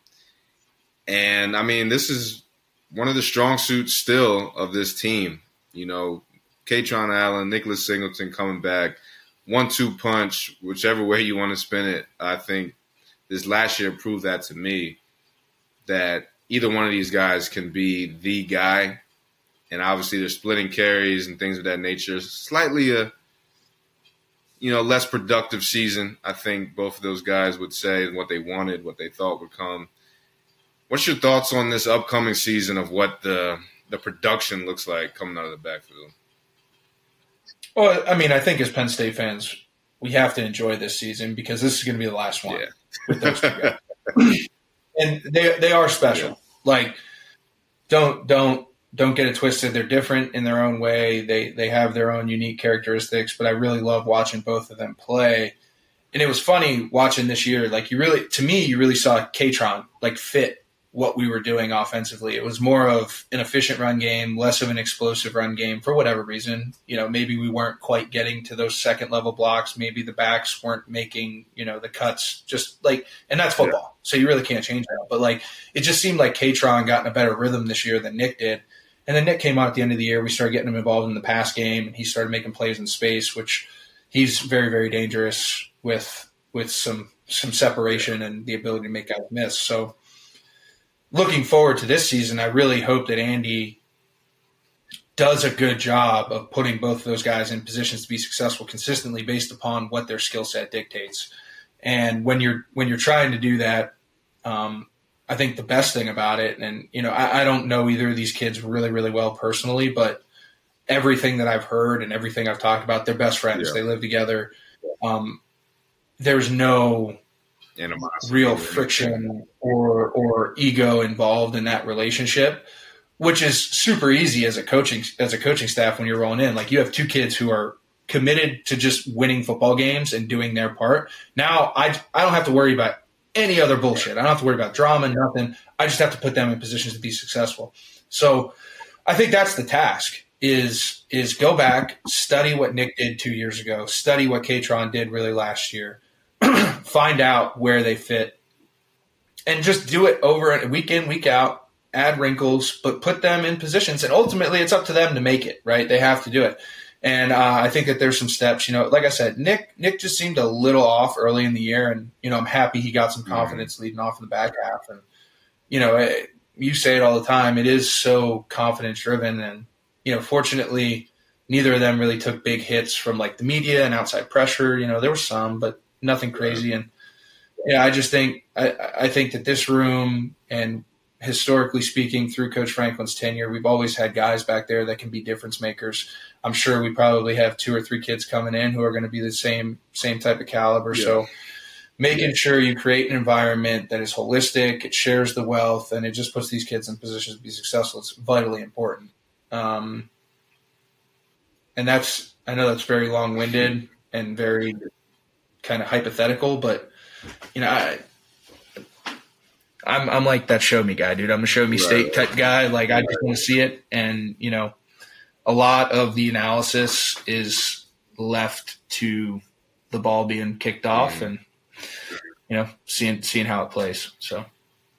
And, I mean, this is one of the strong suits still of this team. You know, Kaytron Allen, Nicholas Singleton coming back. One-two punch, whichever way you want to spin it. I think this last year proved that to me, that either one of these guys can be the guy. And obviously they're splitting carries and things of that nature. Slightly a, you know, less productive season. I think both of those guys would say what they wanted, what they thought would come. What's your thoughts on this upcoming season of what the the production looks like coming out of the backfield? Well, I mean, I think as Penn State fans, we have to enjoy this season because this is going to be the last one. Yeah. With those two guys. And they they are special. Yeah. Like, don't don't don't get it twisted. They're different in their own way. They they have their own unique characteristics. But I really love watching both of them play. And it was funny watching this year. Like you really, to me, you really saw Kaytron like fit what we were doing offensively. It was more of an efficient run game, less of an explosive run game for whatever reason. You know, maybe we weren't quite getting to those second level blocks. Maybe the backs weren't making, you know, the cuts, just like, and that's football. Yeah. So you really can't change that. But like, it just seemed like Kaytron got in a better rhythm this year than Nick did. And then Nick came out at the end of the year. We started getting him involved in the pass game and he started making plays in space, which he's very, very dangerous with, with some, some separation and the ability to make guys miss. So, looking forward to this season, I really hope that Andy does a good job of putting both of those guys in positions to be successful consistently based upon what their skill set dictates. And when you're when you're trying to do that, um, I think the best thing about it, and you know, I, I don't know either of these kids really, really well personally, but everything that I've heard and everything I've talked about, they're best friends. Yeah. They live together. Um, there's no animosity, real friction or or ego involved in that relationship, which is super easy as a coaching as a coaching staff when you're rolling in. Like you have two kids who are committed to just winning football games and doing their part. Now I I don't have to worry about any other bullshit. I don't have to worry about drama, nothing. I just have to put them in positions to be successful. So I think that's the task. Is is go back, study what Nick did two years ago, study what Kaytron did really last year. Find out where they fit and just do it over and week in, week out, add wrinkles, but put them in positions. And ultimately it's up to them to make it right. They have to do it. And uh, I think that there's some steps, you know, like I said, Nick, Nick just seemed a little off early in the year and, you know, I'm happy he got some confidence mm-hmm. leading off in the back half. And, you know, it, you say it all the time. It is so confidence driven. And, you know, fortunately neither of them really took big hits from like the media and outside pressure. You know, there were some, but nothing crazy. And yeah, I just think, I, I think that this room and historically speaking through Coach Franklin's tenure, we've always had guys back there that can be difference makers. I'm sure we probably have two or three kids coming in who are going to be the same, same type of caliber. Yeah. So making yeah. sure you create an environment that is holistic, it shares the wealth, and it just puts these kids in positions to be successful. It's vitally important. Um, and that's, I know that's very long-winded and very kind of hypothetical, but you know, I, I'm, I'm like that show me guy, dude. I'm a show me right. state type guy. Like I just want to see it. And, you know, a lot of the analysis is left to the ball being kicked off and, you know, seeing, seeing how it plays. So,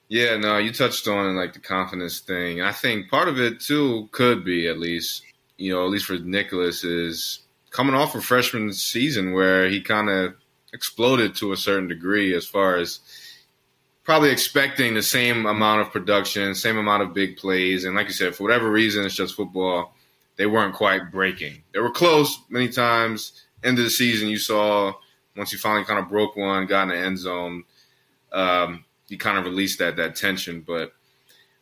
yeah, no, you touched on like the confidence thing. I think part of it too could be at least, you know, at least for Nicholas is coming off a freshman season where he kind of exploded to a certain degree as far as probably expecting the same amount of production, same amount of big plays. And like you said, for whatever reason, it's just football. They weren't quite breaking. They were close many times. End of the season, you saw once he finally kind of broke one, got in the end zone, um, he kind of released that that tension. But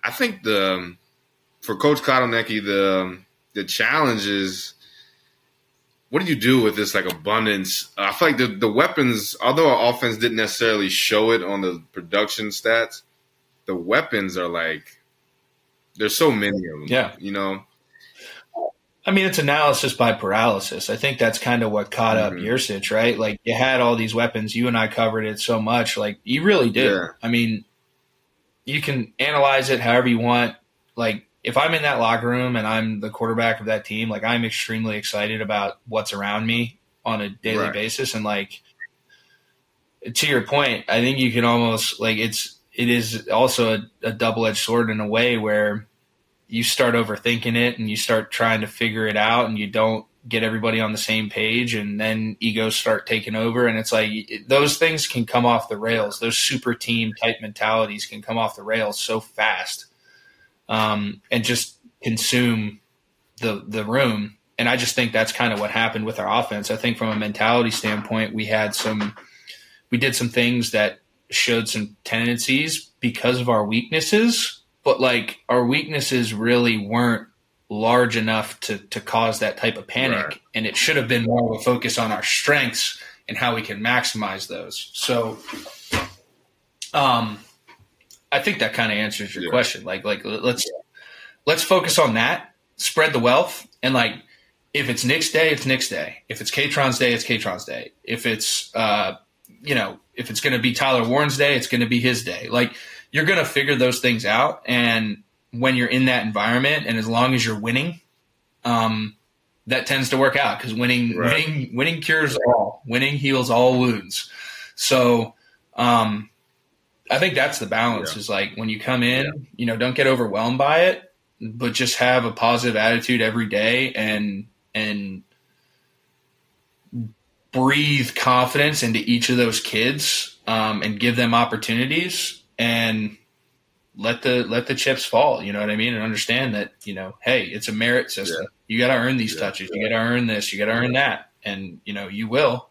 I think the for Coach Kotelnicki, the the challenge is what do you do with this like abundance? I feel like the, the weapons, although our offense didn't necessarily show it on the production stats, the weapons are like there's so many of them. Yeah, you know. I mean, it's analysis by paralysis. I think that's kind of what caught up mm-hmm. Yersich, right? Like, you had all these weapons. You and I covered it so much. Like, you really did. Yeah. I mean, you can analyze it however you want. Like, if I'm in that locker room and I'm the quarterback of that team, like, I'm extremely excited about what's around me on a daily right. basis. And, like, to your point, I think you can almost, like, it's it is also a, a double-edged sword in a way where – you start overthinking it and you start trying to figure it out and you don't get everybody on the same page and then egos start taking over. And it's like, it, those things can come off the rails. Those super team type mentalities can come off the rails so fast um, and just consume the, the room. And I just think that's kind of what happened with our offense. I think from a mentality standpoint, we had some, we did some things that showed some tendencies because of our weaknesses. But, like, our weaknesses really weren't large enough to, to cause that type of panic. Right. And it should have been more of a focus on our strengths and how we can maximize those. So um, I think that kind of answers your yeah. question. Like, like let's yeah. let's focus on that, spread the wealth. And, like, if it's Nick's day, it's Nick's day. If it's Kaytron's day, it's Kaytron's day. If it's, uh, you know, if it's going to be Tyler Warren's day, it's going to be his day. Like, you're going to figure those things out. And when you're in that environment, and as long as you're winning, um, that tends to work out because winning, right. winning, winning cures all. Winning heals all wounds. So um, I think that's the balance yeah. is like when you come in, yeah. you know, don't get overwhelmed by it, but just have a positive attitude every day and and breathe confidence into each of those kids um, and give them opportunities. And let the let the chips fall, you know what I mean? And understand that, you know, hey, it's a merit system. Yeah. You got to earn these yeah. touches. Yeah. You got to earn this. You got to earn that. And, you know, you will.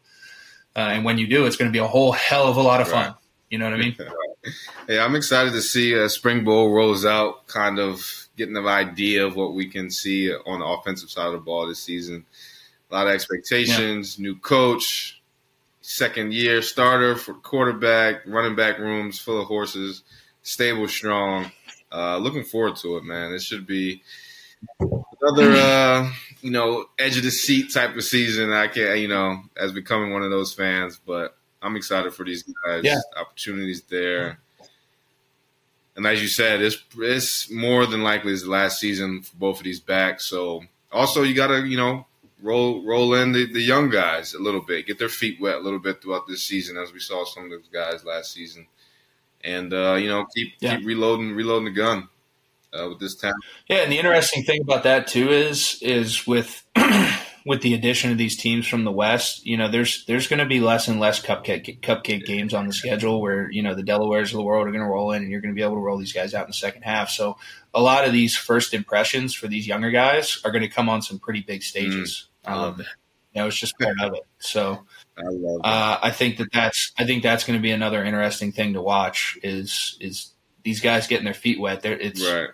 Uh, and when you do, it's going to be a whole hell of a lot of fun. Right. You know what I mean? Hey, I'm excited to see uh, Spring Bowl rolls out, kind of getting an idea of what we can see on the offensive side of the ball this season. A lot of expectations, yeah. new coach. Second-year starter for quarterback, running back rooms full of horses, stable, strong. Uh, looking forward to it, man. It should be another, uh, you know, edge-of-the-seat type of season. I can't, you know, as becoming one of those fans. But I'm excited for these guys. Yeah. Opportunities there. And as you said, it's, it's more than likely it's the last season for both of these backs. So also you got to, you know, Roll roll in the, the young guys a little bit, get their feet wet a little bit throughout this season, as we saw some of those guys last season. And, uh, you know, keep yeah. keep reloading reloading the gun uh, with this talent. Yeah, and the interesting thing about that, too, is is with with the addition of these teams from the West, you know, there's there's going to be less and less cupcake, cupcake games on the schedule where, you know, the Delawares of the world are going to roll in and you're going to be able to roll these guys out in the second half. So a lot of these first impressions for these younger guys are going to come on some pretty big stages. Mm. I love that. Um, you know, it's just part of it. So I, love uh, I think that that's I think that's going to be another interesting thing to watch is is these guys getting their feet wet. They're, it's right.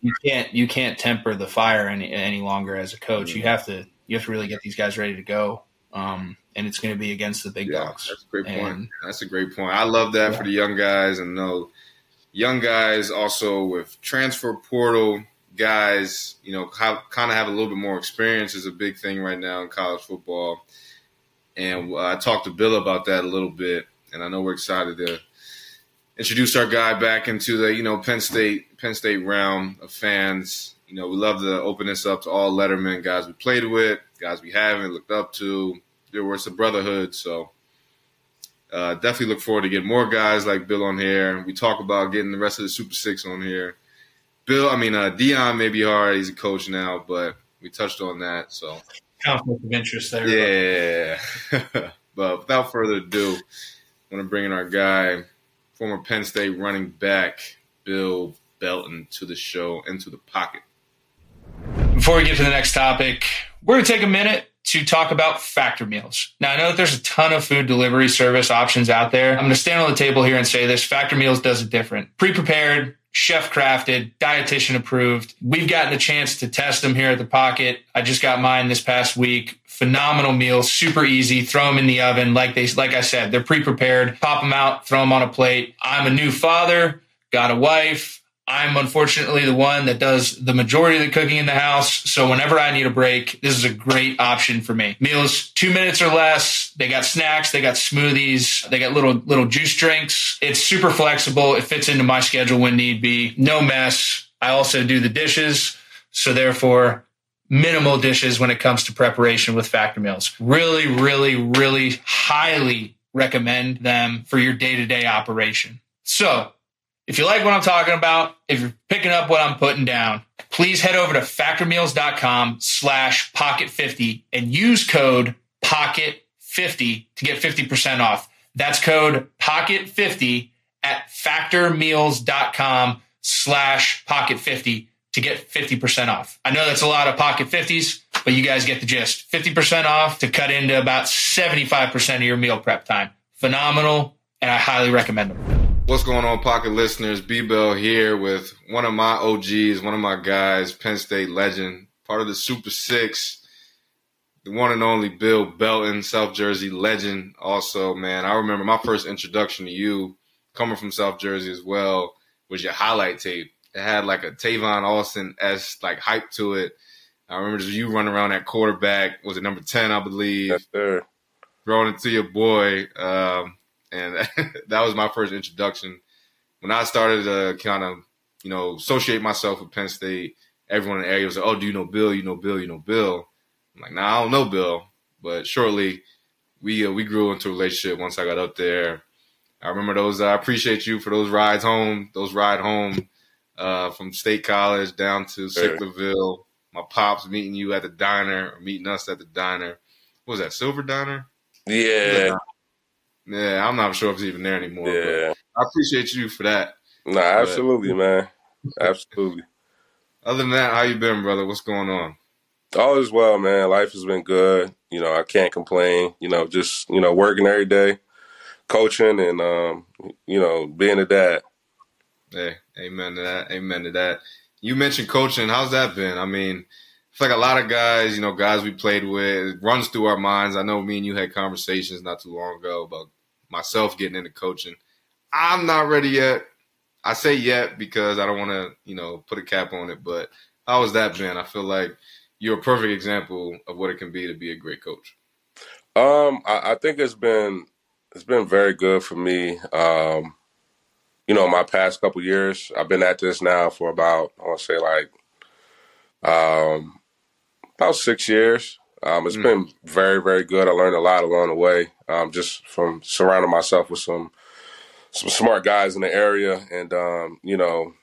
you can't you can't temper the fire any any longer as a coach. Mm-hmm. You have to you have to really get these guys ready to go Um, and it's going to be against the big yeah, dogs. That's a great point. And, that's a great point. I love that yeah. for the young guys. And no, young guys also with transfer portal guys, you know, kind of have a little bit more experience is a big thing right now in college football. And I talked to Bill about that a little bit. And I know we're excited to introduce our guy back into the, you know, Penn State, Penn State realm of fans. You know, we love to open this up to all Letterman, guys we played with, guys we haven't looked up to. There was a brotherhood, so uh, definitely look forward to getting more guys like Bill on here. We talk about getting the rest of the Super Six on here. Bill, I mean, uh, Dion may be hard. He's a coach now, but we touched on that. So conflict of interest there. Yeah. But without further ado, I want to bring in our guy, former Penn State running back, Bill Belton, to the show and to the pocket. Before we get to the next topic, we're going to take a minute to talk about Factor Meals. Now, I know that there's a ton of food delivery service options out there. I'm going to stand on the table here and say this. Factor Meals does it different. Pre-prepared, chef-crafted, dietitian approved. We've gotten a chance to test them here at The Pocket. I just got mine this past week. Phenomenal meals, super easy. Throw them in the oven. Like they, like I said, they're pre-prepared. Pop them out, throw them on a plate. I'm a new father, got a wife. I'm unfortunately the one that does the majority of the cooking in the house. So whenever I need a break, this is a great option for me. Meals, two minutes or less. They got snacks. They got smoothies. They got little, little juice drinks. It's super flexible. It fits into my schedule when need be. No mess. I also do the dishes. So therefore, minimal dishes when it comes to preparation with Factor Meals. Really, really, really highly recommend them for your day-to-day operation. So, if you like what I'm talking about, if you're picking up what I'm putting down, please head over to factormeals.com slash pocket50 and use code pocket fifty to get fifty percent off. That's code pocket fifty at factormeals.com slash pocket50 to get fifty percent off. I know that's a lot of pocket fifties, but you guys get the gist. fifty percent off to cut into about seventy-five percent of your meal prep time. Phenomenal, and I highly recommend them. What's going on, Pocket listeners? B-Bell here with one of my O Gs, one of my guys, Penn State legend, part of the Super Six, the one and only Bill Belton, South Jersey legend. Also, man, I remember my first introduction to you, coming from South Jersey as well, was your highlight tape. It had like a Tavon Austin-esque like hype to it. I remember just you running around that quarterback. Was it number ten, I believe? Yes, sir. Throwing it to your boy. Um, And that was my first introduction. When I started to kind of, you know, associate myself with Penn State, everyone in the area was like, oh, do you know Bill? You know Bill? You know Bill? I'm like, nah, I don't know Bill. But shortly, we uh, we grew into a relationship once I got up there. I remember those. Uh, I appreciate you for those rides home, those ride home uh, from State College down to sure. Sicklerville. My pops meeting you at the diner, or meeting us at the diner. What was that, Silver Diner? Yeah. Yeah, I'm not sure if it's even there anymore. Yeah. But I appreciate you for that. Nah, absolutely, but, man. Absolutely. Other than that, how you been, brother? What's going on? All is well, man. Life has been good. You know, I can't complain. You know, just, you know, working every day, coaching, and, um, you know, being a dad. Hey, amen to that. Amen to that. You mentioned coaching. How's that been? I mean, it's like a lot of guys, you know, guys we played with, it runs through our minds. I know me and you had conversations not too long ago about myself getting into coaching. I'm not ready yet. I say yet because I don't want to, you know, put a cap on it. But how has that been? I feel like you're a perfect example of what it can be to be a great coach. Um, I, I think it's been it's been very good for me. Um, you know, my past couple years, I've been at this now for about, I want to say like um, about six years. Um, it's mm. been very, very good. I learned a lot along the way, um, just from surrounding myself with some some smart guys in the area. And, um, you know,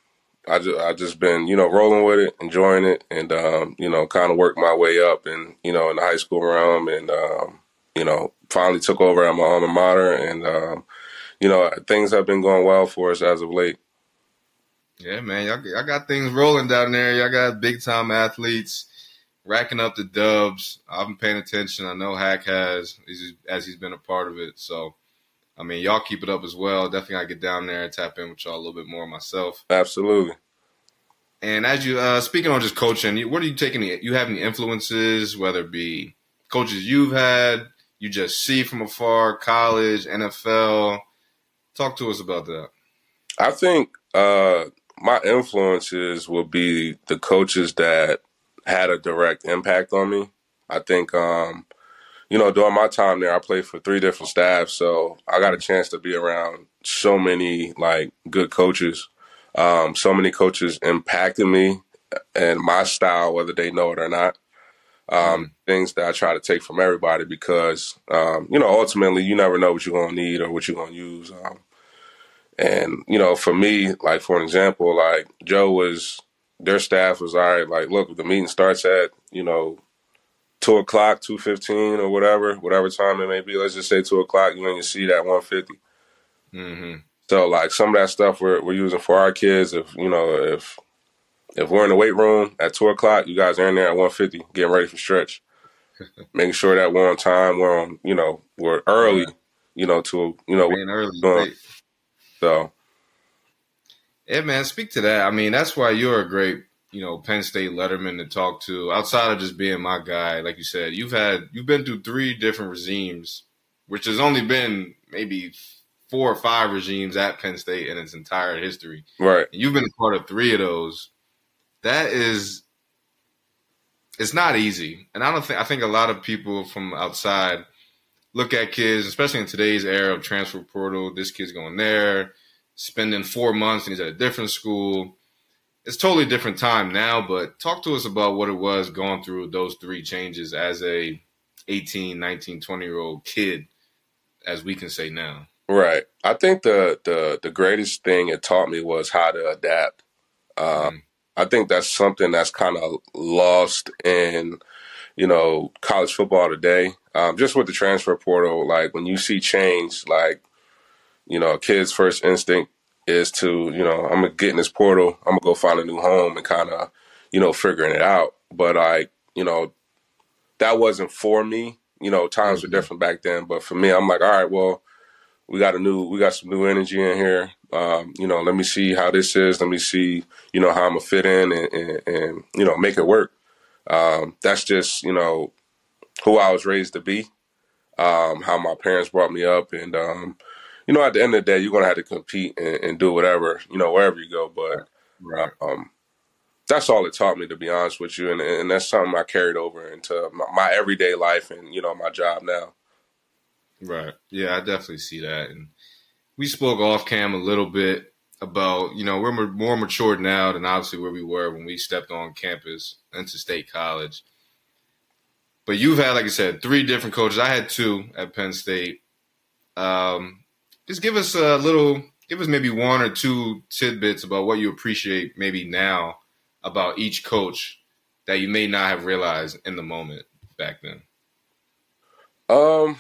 I ju- I just been, you know, rolling with it, enjoying it, and, um, you know, kind of worked my way up and, you know, in the high school realm and, um, you know, finally took over at my alma mater. And, um, you know, things have been going well for us as of late. Yeah, man, y'all, y'all got things rolling down there. Y'all got big-time athletes racking up the dubs. I've been paying attention. I know Hack has, as he's been a part of it. So, I mean, y'all keep it up as well. Definitely got to get down there and tap in with y'all a little bit more myself. Absolutely. And as you uh, – speaking on just coaching, what are you taking – you have any influences, whether it be coaches you've had, you just see from afar, college, N F L. Talk to us about that. I think uh, my influences will be the coaches that had a direct impact on me. I think, um, you know, during my time there, I played for three different staffs, so I got a chance to be around so many, like, good coaches. Um, so many coaches impacted me and my style, whether they know it or not. Um, things that I try to take from everybody because, um, you know, ultimately you never know what you're going to need or what you're going to use. Um, and, you know, for me, like, for an example, like, Joe was, their staff was all right. Like, look, the meeting starts at, you know, two o'clock, two fifteen or whatever, whatever time it may be. Let's just say two o'clock, you ain't your seat at one fifty. Mm-hmm. So, like, some of that stuff we're, we're using for our kids. If, you know, if if we're in the weight room at two o'clock, you guys are in there at one fifty getting ready for stretch, making sure that we're on time, we're on, you know, we're early, you know, to, you know. Being early, um, so. Yeah, man, speak to that. I mean, that's why you're a great, you know, Penn State letterman to talk to. Outside of just being my guy, like you said, you've had, you've been through three different regimes, which has only been maybe four or five regimes at Penn State in its entire history. Right. And you've been a part of three of those. That is, it's not easy. And I don't think, I think a lot of people from outside look at kids, especially in today's era of transfer portal, this kid's going there, spending four months and he's at a different school. It's a totally different time now, but talk to us about what it was going through those three changes as a eighteen, nineteen, twenty-year-old kid, as we can say now. Right. I think the, the, the greatest thing it taught me was how to adapt. Um, mm-hmm. I think that's something that's kind of lost in, you know, college football today. Um, just with the transfer portal, like, when you see change, like, you know, a kid's first instinct is to, you know, I'm going to get in this portal, I'm going to go find a new home and kind of, you know, figuring it out. But, like, you know, that wasn't for me. You know, times mm-hmm. were different back then. But for me, I'm like, all right, well, we got a new, we got some new energy in here. Um, you know, let me see how this is. Let me see, you know, how I'm gonna fit in and, and, and you know, make it work. Um, that's just, you know, who I was raised to be, um, how my parents brought me up. And, um, you know, at the end of the day, you're going to have to compete and, and do whatever, you know, wherever you go. But right. um, that's all it taught me, to be honest with you. And, and that's something I carried over into my, my everyday life and, you know, my job now. Right. Yeah, I definitely see that. And we spoke off cam a little bit about, you know, we're more matured now than obviously where we were when we stepped on campus into State College. But you've had, like I said, three different coaches. I had two at Penn State. Um, just give us a little, give us maybe one or two tidbits about what you appreciate maybe now about each coach that you may not have realized in the moment back then. Um.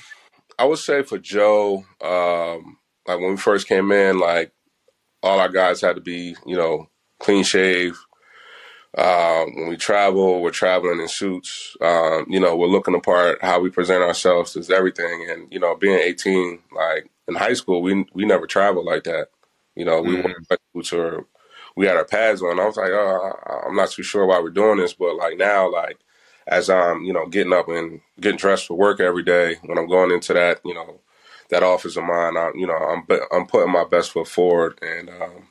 I would say for Joe, um, like, when we first came in, like, all our guys had to be, you know, clean shave. Uh, when we travel, we're traveling in suits. Um, you know, we're looking the part. How we present ourselves is everything. And, you know, being eighteen, like, in high school, we we never traveled like that. You know, we mm-hmm. wore suits or we had our pads on. I was like, oh, I'm not too sure why we're doing this. But, like, now, like, as I'm, you know, getting up and getting dressed for work every day, when I'm going into that, you know, that office of mine, I, you know, I'm I'm putting my best foot forward. And, um,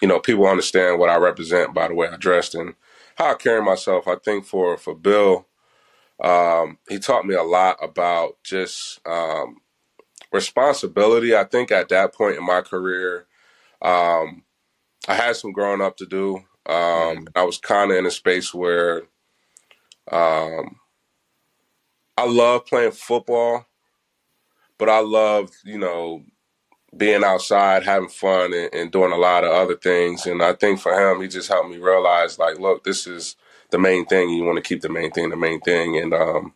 you know, people understand what I represent by the way I dressed and how I carry myself. I think for, for Bill, um, he taught me a lot about just um, responsibility. I think at that point in my career, um, I had some growing up to do. Um, I was kind of in a space where, Um, I love playing football, but I love, you know, being outside, having fun, and, and doing a lot of other things. And I think for him, he just helped me realize, like, look, this is the main thing. You want to keep the main thing, the main thing. And um,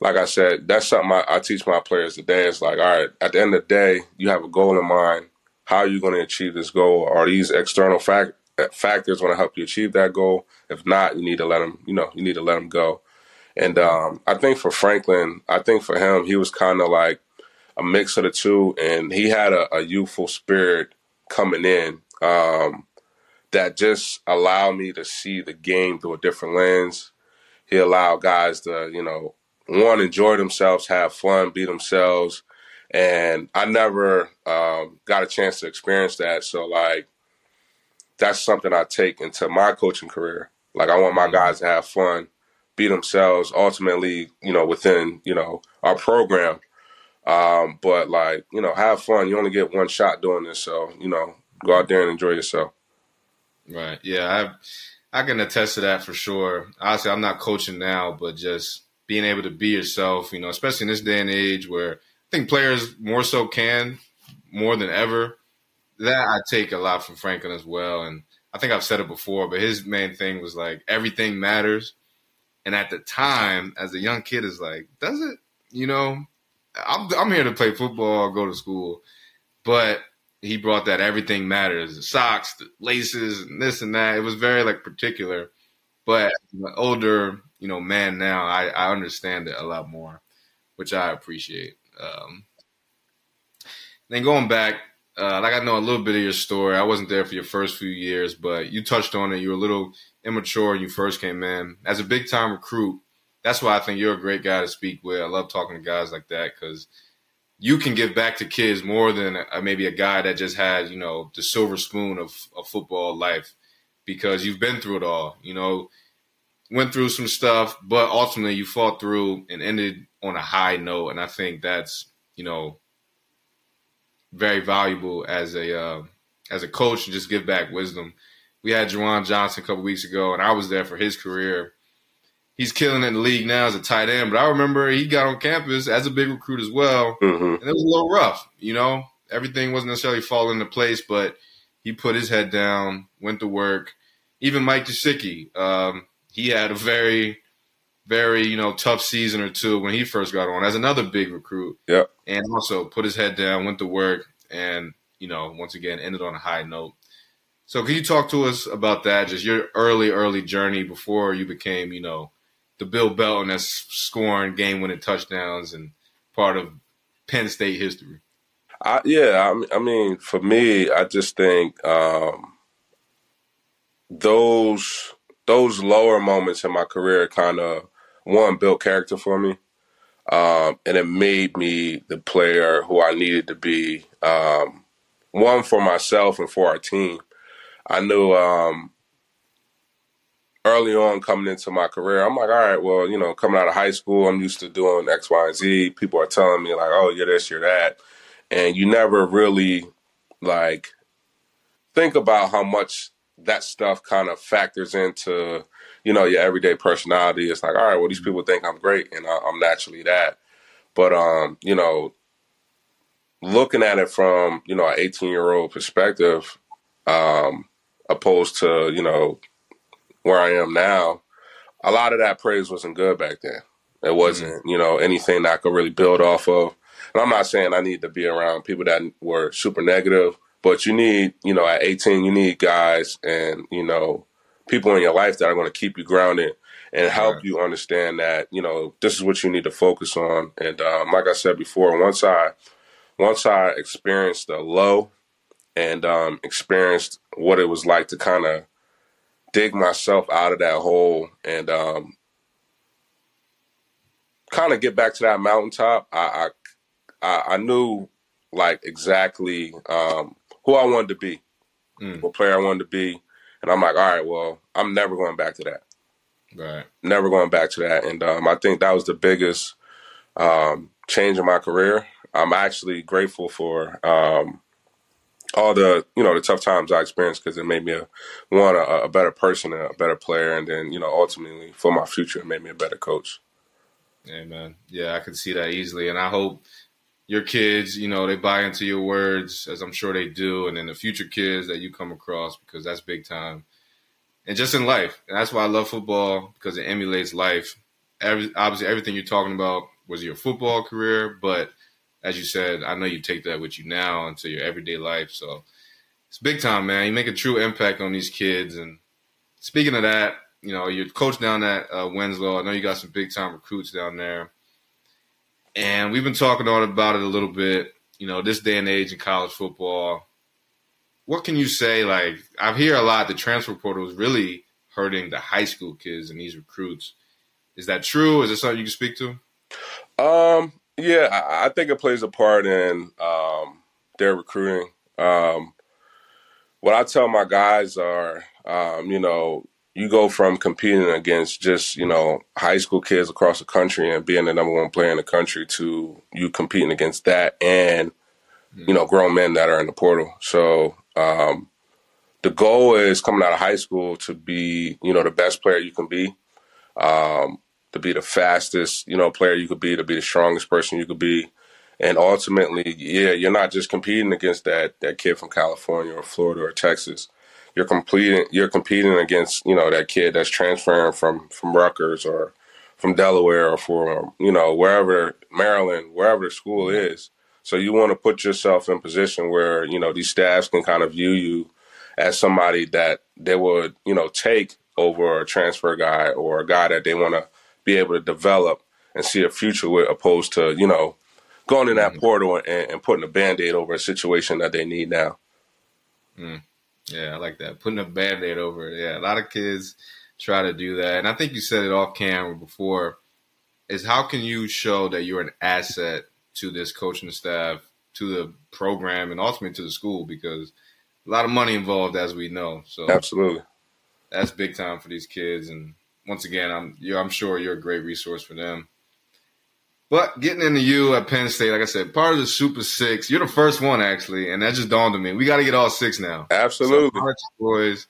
like I said, that's something I, I teach my players today. It's like, all right, at the end of the day, you have a goal in mind. How are you going to achieve this goal? Are these external factors? Factors want to help you achieve that goal. If not, you need to let him, you know, you need to let him go. And um, I think for Franklin, I think for him, he was kind of like a mix of the two, and he had a, a youthful spirit coming in um, that just allowed me to see the game through a different lens. He allowed guys to, you know, one, enjoy themselves, have fun, be themselves. And I never um, got a chance to experience that. So, like, that's something I take into my coaching career. Like, I want my guys to have fun, be themselves, ultimately, you know, within, you know, our program. Um, but, like, you know, have fun. You only get one shot doing this. So, you know, go out there and enjoy yourself. Right. Yeah, I I can attest to that for sure. Honestly, I'm not coaching now, but just being able to be yourself, you know, especially in this day and age where I think players more so can, more than ever. That I take a lot from Franklin as well. And I think I've said it before, but his main thing was like, everything matters. And at the time, as a young kid, is like, does it? You know, I'm, I'm here to play football, go to school. But he brought that everything matters, the socks, the laces, and this and that. It was very, like, particular. But as an older, you know, man now, I, I understand it a lot more, which I appreciate. Um, then going back, uh, like I know a little bit of your story. I wasn't there for your first few years, but you touched on it. You were a little immature when you first came in. As a big-time recruit, that's why I think you're a great guy to speak with. I love talking to guys like that because you can give back to kids more than a, maybe a guy that just had, you know, the silver spoon of, of football life because you've been through it all, you know, went through some stuff, but ultimately you fought through and ended on a high note. And I think that's, you know, very valuable as a uh, as a coach to just give back wisdom. We had Juwan Johnson a couple weeks ago, and I was there for his career. He's killing it in the league now as a tight end, but I remember he got on campus as a big recruit as well, mm-hmm. and it was a little rough, you know. Everything wasn't necessarily falling into place, but he put his head down, went to work. Even Mike Gesicki, um, he had a very, very, you know, tough season or two when he first got on as another big recruit. Yep. And also put his head down, went to work, and, you know, once again, ended on a high note. So can you talk to us about that, just your early, early journey before you became, you know, the Bill Belton that's scoring game-winning touchdowns and part of Penn State history? I, yeah, I, I mean, for me, I just think um, those those lower moments in my career kind of, one, built character for me, um, and it made me the player who I needed to be, um, one, for myself and for our team. I knew um, – early on coming into my career, I'm like, all right, well, you know, coming out of high school, I'm used to doing X, Y, and Z. People are telling me, like, oh, you're this, you're that. And you never really, like, think about how much that stuff kind of factors into, you know, your everyday personality. It's like, all right, well, these people think I'm great, and I'm naturally that. But, um, you know, looking at it from, you know, an eighteen-year-old perspective, um, opposed to, you know, where I am now, a lot of that praise wasn't good back then. It wasn't, mm-hmm. you know, anything that I could really build off of. And I'm not saying I need to be around people that were super negative, but you need, you know, at eighteen, you need guys and, you know, people in your life that are going to keep you grounded and help right. you understand that, you know, this is what you need to focus on. And um, like I said before, once I, once I experienced the low and um, experienced what it was like to kind of dig myself out of that hole and um, kind of get back to that mountaintop. I I, I knew like exactly um, who I wanted to be, mm. what player I wanted to be, and I'm like, all right, well, I'm never going back to that. Right, never going back to that. And um, I think that was the biggest um, change in my career. I'm actually grateful for. Um, all the, you know, the tough times I experienced because it made me, a one, a, a better person, a better player, and then, you know, ultimately for my future, it made me a better coach. Amen. Yeah, I can see that easily. And I hope your kids, you know, they buy into your words, as I'm sure they do, and then the future kids that you come across, because that's big time. And just in life. And that's why I love football, because it emulates life. Every, obviously, everything you're talking about was your football career, but as you said, I know you take that with you now into your everyday life. So it's big time, man. You make a true impact on these kids. And speaking of that, you know, your coach down at uh, Winslow, I know you got some big time recruits down there. And we've been talking all about it a little bit, you know, this day and age in college football. What can you say? Like, I hear a lot the transfer portal is really hurting the high school kids and these recruits. Is that true? Is there something you can speak to? Um, yeah, I, I think it plays a part in um, their recruiting. Um, what I tell my guys are, um, you know, you go from competing against just, you know, high school kids across the country and being the number one player in the country to you competing against that and, you know, grown men that are in the portal. So um, the goal is coming out of high school to be, you know, the best player you can be, um, to be the fastest, you know, player you could be, to be the strongest person you could be. And ultimately, yeah, you're not just competing against that that kid from California or Florida or Texas. You're competing. You're competing against, you know, that kid that's transferring from, from Rutgers or from Delaware or from, you know, wherever, Maryland, wherever the school is. So you want to put yourself in a position where, you know, these staffs can kind of view you as somebody that they would, you know, take over a transfer guy or a guy that they want to be able to develop and see a future with, opposed to, you know, going in that mm. portal and, and putting a Band-Aid over a situation that they need now. Mm. Yeah, I like that. Putting a Band-Aid over it. Yeah, a lot of kids try to do that. And I think you said it off camera before, is how can you show that you're an asset to this coaching staff, to the program, and ultimately to the school, because a lot of money involved, as we know. So absolutely. That's big time for these kids. And once again, I'm, you're, I'm sure you're a great resource for them. But getting into you at Penn State, like I said, part of the Super Six. You're the first one, actually, and that just dawned on me. We got to get all six now. Absolutely. So, boys.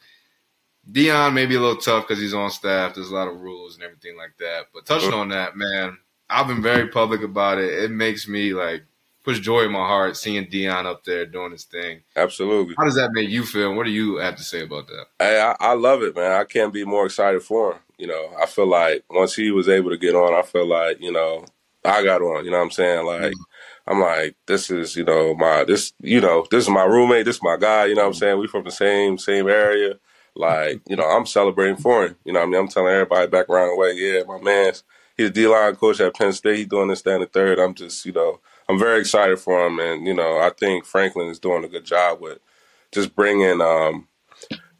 Deion may be a little tough because he's on staff. There's a lot of rules and everything like that. But touching on that, man, I've been very public about it. It makes me, like, puts joy in my heart seeing Deion up there doing his thing. Absolutely. How does that make you feel? What do you have to say about that? Hey, I, I love it, man. I can't be more excited for him. You know, I feel like once he was able to get on, I feel like, you know, I got on, you know what I'm saying? Like, mm-hmm. I'm like, this is, you know, my, this, you know, this is my roommate, this is my guy, you know what I'm saying? We from the same, same area. Like, you know, I'm celebrating for him. You know what I mean? I'm telling everybody back around the way, yeah, my man's, he's a D-line coach at Penn State. He's doing this, that, and the third. I'm just, you know, I'm very excited for him. And, you know, I think Franklin is doing a good job with just bringing, um,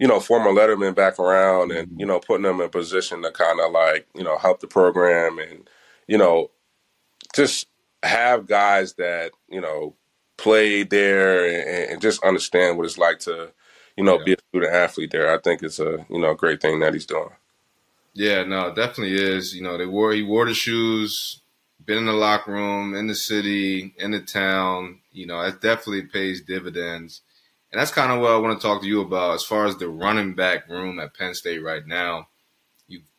you know, former lettermen back around and, you know, putting them in position to kind of like, you know, help the program and, you know, just have guys that, you know, play there and, and just understand what it's like to, you know, yeah. be a student athlete there. I think it's a, you know, great thing that he's doing. Yeah, no, it definitely is. You know, they wore, he wore the shoes, been in the locker room, in the city, in the town. You know, it definitely pays dividends. And that's kind of what I want to talk to you about as far as the running back room at Penn State right now.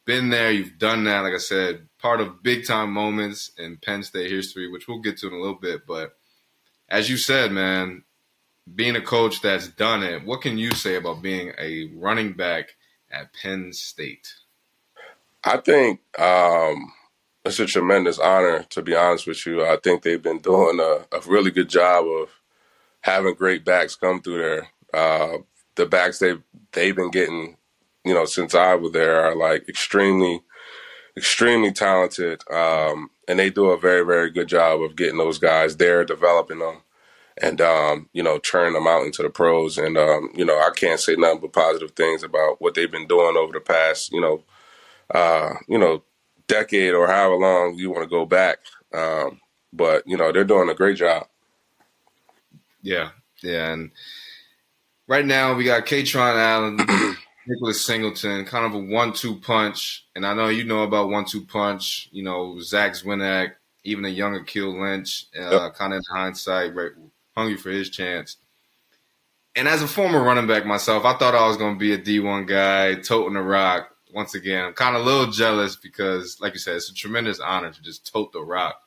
Been there, you've done that. Like I said, part of big time moments in Penn State history, which we'll get to in a little bit. But as you said, man, being a coach that's done it, what can you say about being a running back at Penn State? I think um, it's a tremendous honor, to be honest with you. I think they've been doing a, a really good job of having great backs come through there. Uh, the backs they've, they've been getting, you know, since I was there, are like extremely, extremely talented. Um, and they do a very, very good job of getting those guys there, developing them, and, um, you know, turning them out into the pros. And, um, you know, I can't say nothing but positive things about what they've been doing over the past, you know, uh, you know, decade or however long you want to go back. Um, but, you know, they're doing a great job. Yeah. Yeah. And right now we got Kaytron Allen, Nicholas Singleton, kind of a one two punch. And I know you know about one two punch, you know, Zach Zwinnak, even a younger Akil Lynch, uh, yep. kind of in hindsight, right, hungry for his chance. And as a former running back myself, I thought I was going to be a D one guy, toting the rock. Once again, I'm kind of a little jealous because, like you said, it's a tremendous honor to just tote the rock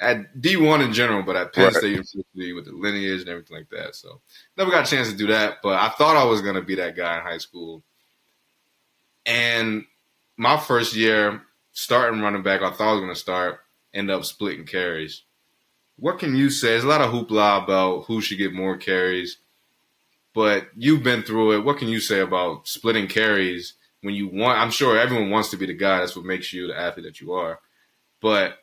at D one in general, but at Penn right. State University with the lineage and everything like that. So never got a chance to do that, but I thought I was going to be that guy in high school. And my first year starting running back, I thought I was going to start, end up splitting carries. What can you say? There's a lot of hoopla about who should get more carries, but you've been through it. What can you say about splitting carries when you want? I'm sure everyone wants to be the guy. That's what makes you the athlete that you are. But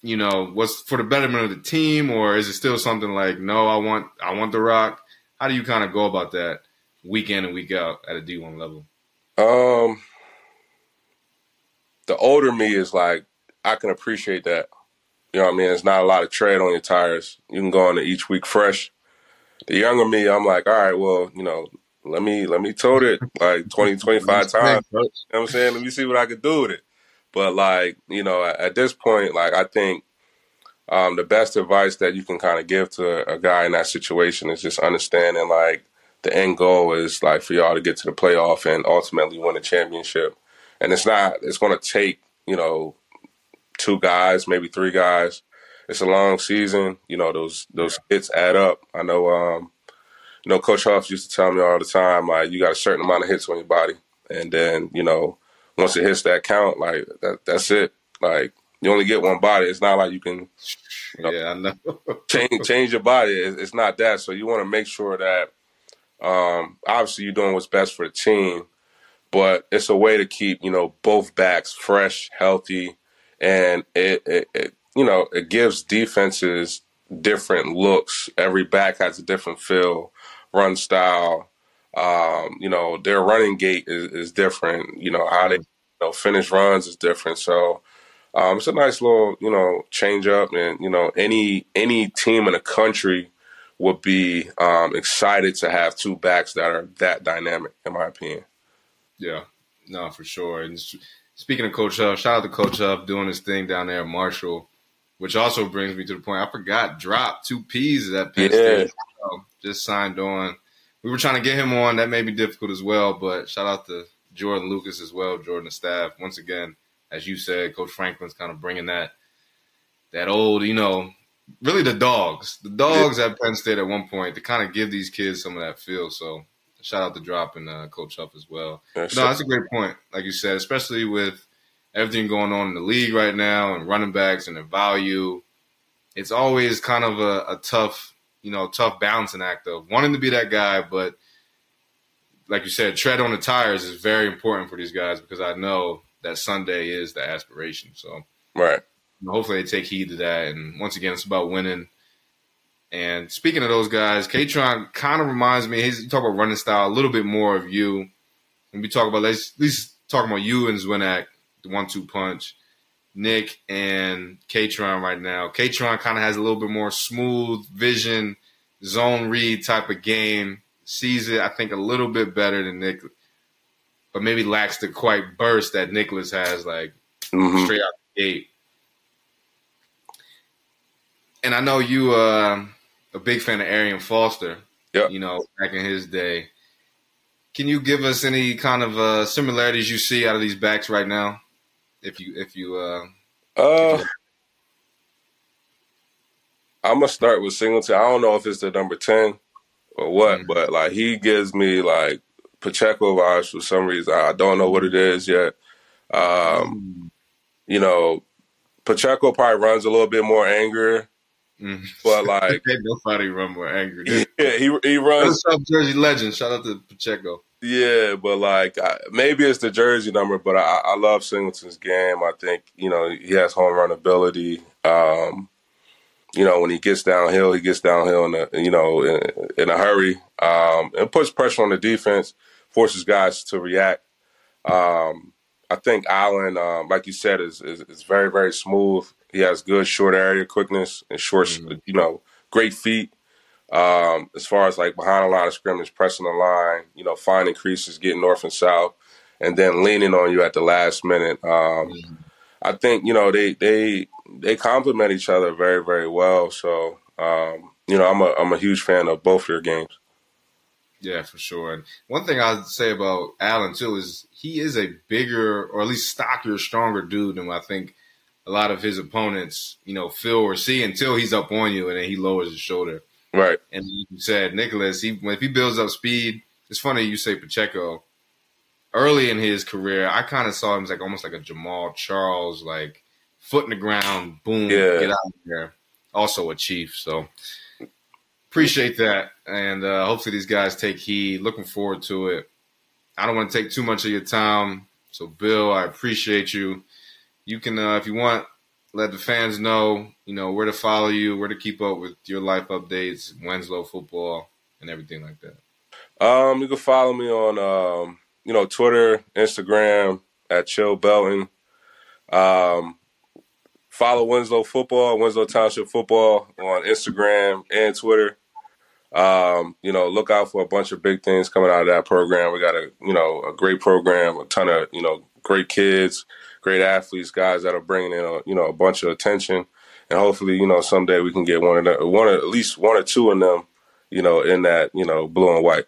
you know, what's for the betterment of the team, or is it still something like, no, I want I want the rock? How do you kind of go about that week in and week out at a D one level? Um, the older me is like, I can appreciate that. You know what I mean? It's not a lot of tread on your tires. You can go into each week fresh. The younger me, I'm like, all right, well, you know, let me let me tote it like twenty, twenty-five times. You know what I'm saying? Let me see what I can do with it. But, like, you know, at, at this point, like, I think um, the best advice that you can kind of give to a guy in that situation is just understanding, like, the end goal is, like, for y'all to get to the playoff and ultimately win a championship. And it's not – it's going to take, you know, two guys, maybe three guys. It's a long season. You know, those those hits add up. I know, um, you know, Coach Huff used to tell me all the time, like, you got a certain amount of hits on your body. And then, you know, once it hits that count, like, that, that's it. Like, you only get one body. It's not like you can you know, yeah, I know. change, change your body. It's, it's not that. So you want to make sure that um, obviously you're doing what's best for the team, but it's a way to keep, you know, both backs fresh, healthy, and it, it, it you know, it gives defenses different looks. Every back has a different feel, run style. Um, you know, their running gait is, is different. You know, how they you know, finish runs is different. So um, it's a nice little, you know, change up. And, you know, any any team in the country would be um, excited to have two backs that are that dynamic, in my opinion. Yeah, no, for sure. And speaking of Coach Huff, shout out to Coach Huff doing his thing down there at Marshall. Which also brings me to the point, I forgot, dropped two P's at Penn State. Yeah. So just signed on. We were trying to get him on. That may be difficult as well, but shout out to Jordan Lucas as well, Jordan and staff. Once again, as you said, Coach Franklin's kind of bringing that that old, you know, really the dogs. The dogs yeah. at Penn State at one point to kind of give these kids some of that feel. So shout out to Drop and uh, Coach Huff as well. Yeah, no, sure. That's a great point, like you said, especially with everything going on in the league right now and running backs and the value. It's always kind of a, a tough, you know, tough balancing act of wanting to be that guy. But like you said, tread on the tires is very important for these guys because I know that Sunday is the aspiration. So right, hopefully they take heed to that. And once again, it's about winning. And speaking of those guys, Kaytron kind of reminds me, he's talking about running style, a little bit more of you. When we talk about, let's at least talk about you and Zwinak, the one two punch, Nick and Kaytron right now. Kaytron kind of has a little bit more smooth vision, zone read type of game, sees it, I think, a little bit better than Nick, but maybe lacks the quite burst that Nicholas has, like, mm-hmm. straight out the gate. And I know you uh, a big fan of Arian Foster, yep. you know, back in his day. Can you give us any kind of uh, similarities you see out of these backs right now? If you, if you, uh, uh if you... I'm gonna start with Singleton. I don't know if it's the number ten or what, mm-hmm. but like he gives me like Pacheco vibes for some reason. I don't know what it is yet. Um, you know, Pacheco probably runs a little bit more angrier. Mm-hmm. But like nobody run more angry. Dude. Yeah, he he runs. South Jersey legend. Shout out to Pacheco. Yeah, but like I, maybe it's the jersey number. But I, I love Singleton's game. I think you know he has home run ability. Um, you know when he gets downhill, he gets downhill in a you know in, in a hurry. Um, and puts pressure on the defense, forces guys to react. Um, I think Allen, um, like you said, is, is is very very smooth. He has good short area quickness and short, mm-hmm. you know, great feet. Um, as far as like behind a line of scrimmage, pressing the line, you know, finding creases, getting north and south, and then leaning on you at the last minute. Um, mm-hmm. I think you know they they they complement each other very very well. So um, you know, I'm a I'm a huge fan of both their games. Yeah, for sure. And one thing I'd say about Allen too is he is a bigger or at least stockier, stronger dude than I think a lot of his opponents, you know, feel or see until he's up on you and then he lowers his shoulder. Right. And like you said, Nicholas, he, if he builds up speed, it's funny you say Pacheco. Early in his career, I kind of saw him as like almost like a Jamal Charles, like foot in the ground, boom, yeah. get out of there. Also a Chief. So appreciate that. And uh, hopefully these guys take heed. Looking forward to it. I don't want to take too much of your time. So, Bill, I appreciate you. You can, uh, if you want, let the fans know, you know, where to follow you, where to keep up with your life updates, Winslow football, and everything like that. Um, you can follow me on, um, you know, Twitter, Instagram, at Chill Belton. Um, Follow Winslow Football, Winslow Township Football on Instagram and Twitter. Um, you know, look out for a bunch of big things coming out of that program. We got a, you know, a great program, a ton of, you know, great kids, great athletes, guys that are bringing in, a, you know, a bunch of attention. And hopefully, you know, someday we can get one of them, one or at least one or two of them, you know, in that, you know, blue and white.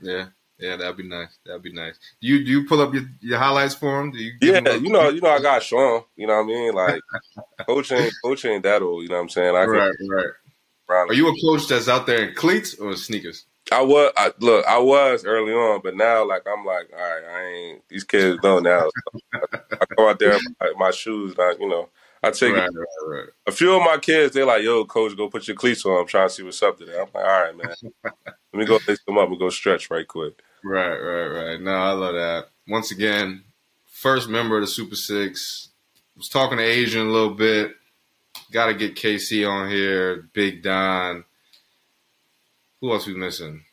Yeah. Yeah, that'd be nice. That'd be nice. Do you do you pull up your, your highlights for him? Do you yeah, him you know, you know, I got to show him. You know what I mean? Like, coach ain't, coach ain't that old. You know what I'm saying? I right, can, right. Are you a coach that's out there in cleats or sneakers? I was. I, look, I was early on, but now, like, I'm like, all right, I ain't. These kids don't now. So I go out there in my, my shoes, like, you know. I take right, right, right. A few of my kids, they're like, yo, coach, go put your cleats on. I'm trying to see what's up today. I'm like, all right, man. Let me go fix them up and go stretch right quick. Right, right, right. No, I love that. Once again, first member of the Super Six. Was talking to Adrian a little bit. Got to get K C on here. Big Don. Who else we missing?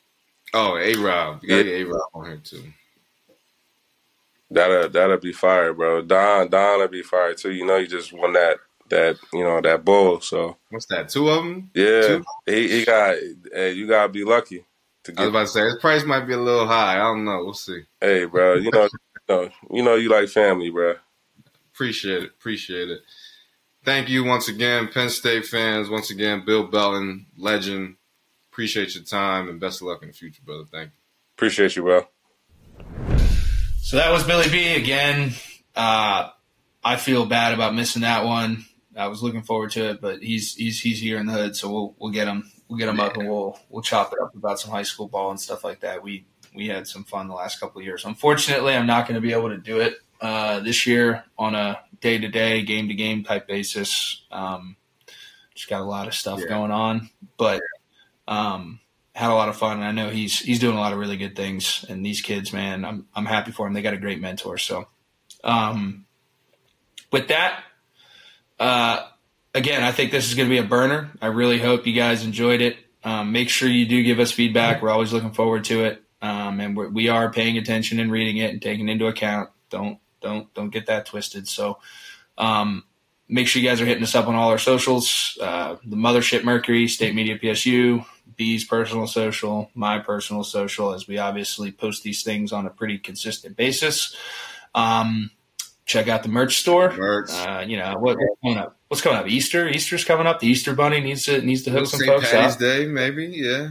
Oh, A-Rob. You got to yeah. get A-Rob on here, too. That'll, that'll be fire, bro. Don, Don will be fire, too. You know, he just won that, that you know, that bowl, so. What's that, two of them? Yeah. He, he got, hey, you got to be lucky. To get I was about to say, his price might be a little high. I don't know. We'll see. Hey, bro, you know, you know, you know you like family, bro. Appreciate it. Appreciate it. Thank you once again, Penn State fans. Once again, Bill Belton, legend. Appreciate your time, and best of luck in the future, brother. Thank you. Appreciate you, bro. So that was Billy B again. Uh, I feel bad about missing that one. I was looking forward to it, but he's he's he's here in the hood, so we'll we'll get him we'll get him yeah. up and we'll we'll chop it up about some high school ball and stuff like that. We we had some fun the last couple of years. Unfortunately, I'm not going to be able to do it uh, this year on a day to day, game to game type basis. Um, just got a lot of stuff yeah. going on, but um, had a lot of fun. And I know he's he's doing a lot of really good things. And these kids, man, I'm I'm happy for them. They got a great mentor. So, um, with that, uh, again, I think this is going to be a burner. I really hope you guys enjoyed it. Um, make sure you do give us feedback. We're always looking forward to it, um, and we're, we are paying attention and reading it and taking it into account. Don't. Don't don't get that twisted. So um, make sure you guys are hitting us up on all our socials, uh, the Mothership Mercury, State Media P S U, B's personal social, my personal social, as we obviously post these things on a pretty consistent basis. Um, check out the merch store. Merch. Uh, you know, what, what's coming up? What's coming up? Easter? Easter's coming up. The Easter Bunny needs to needs to hook some folks up. Saint Patty's Day, maybe, yeah.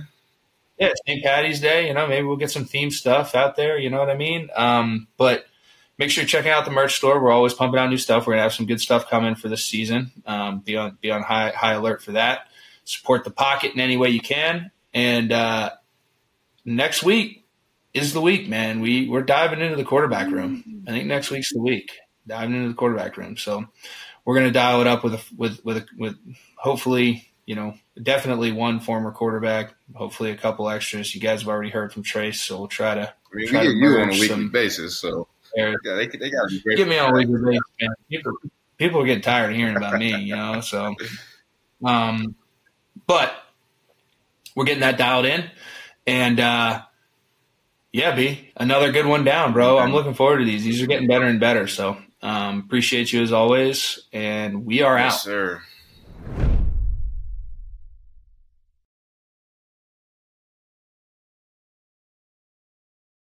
Yeah, Saint Patty's Day. You know, maybe we'll get some themed stuff out there. You know what I mean? Um, but – make sure you're checking out the merch store. We're always pumping out new stuff. We're going to have some good stuff coming for this season. Um, be on be on high high alert for that. Support the Pocket in any way you can. And uh, next week is the week, man. We, we're diving into the quarterback room. I think next week's the week. Diving into the quarterback room. So we're going to dial it up with a, with with a, with hopefully, you know, definitely one former quarterback, hopefully a couple extras. You guys have already heard from Trace, so we'll try to I mean, try we get you on a weekly some, basis, so – Yeah, they, they gotta be great. Get me all weekly, man. People, people are getting tired of hearing about me, you know. So, um, but we're getting that dialed in, and uh, yeah, B, another good one down, bro. I'm looking forward to these. These are getting better and better. So, um, appreciate you as always, and we are yes, out. Sir.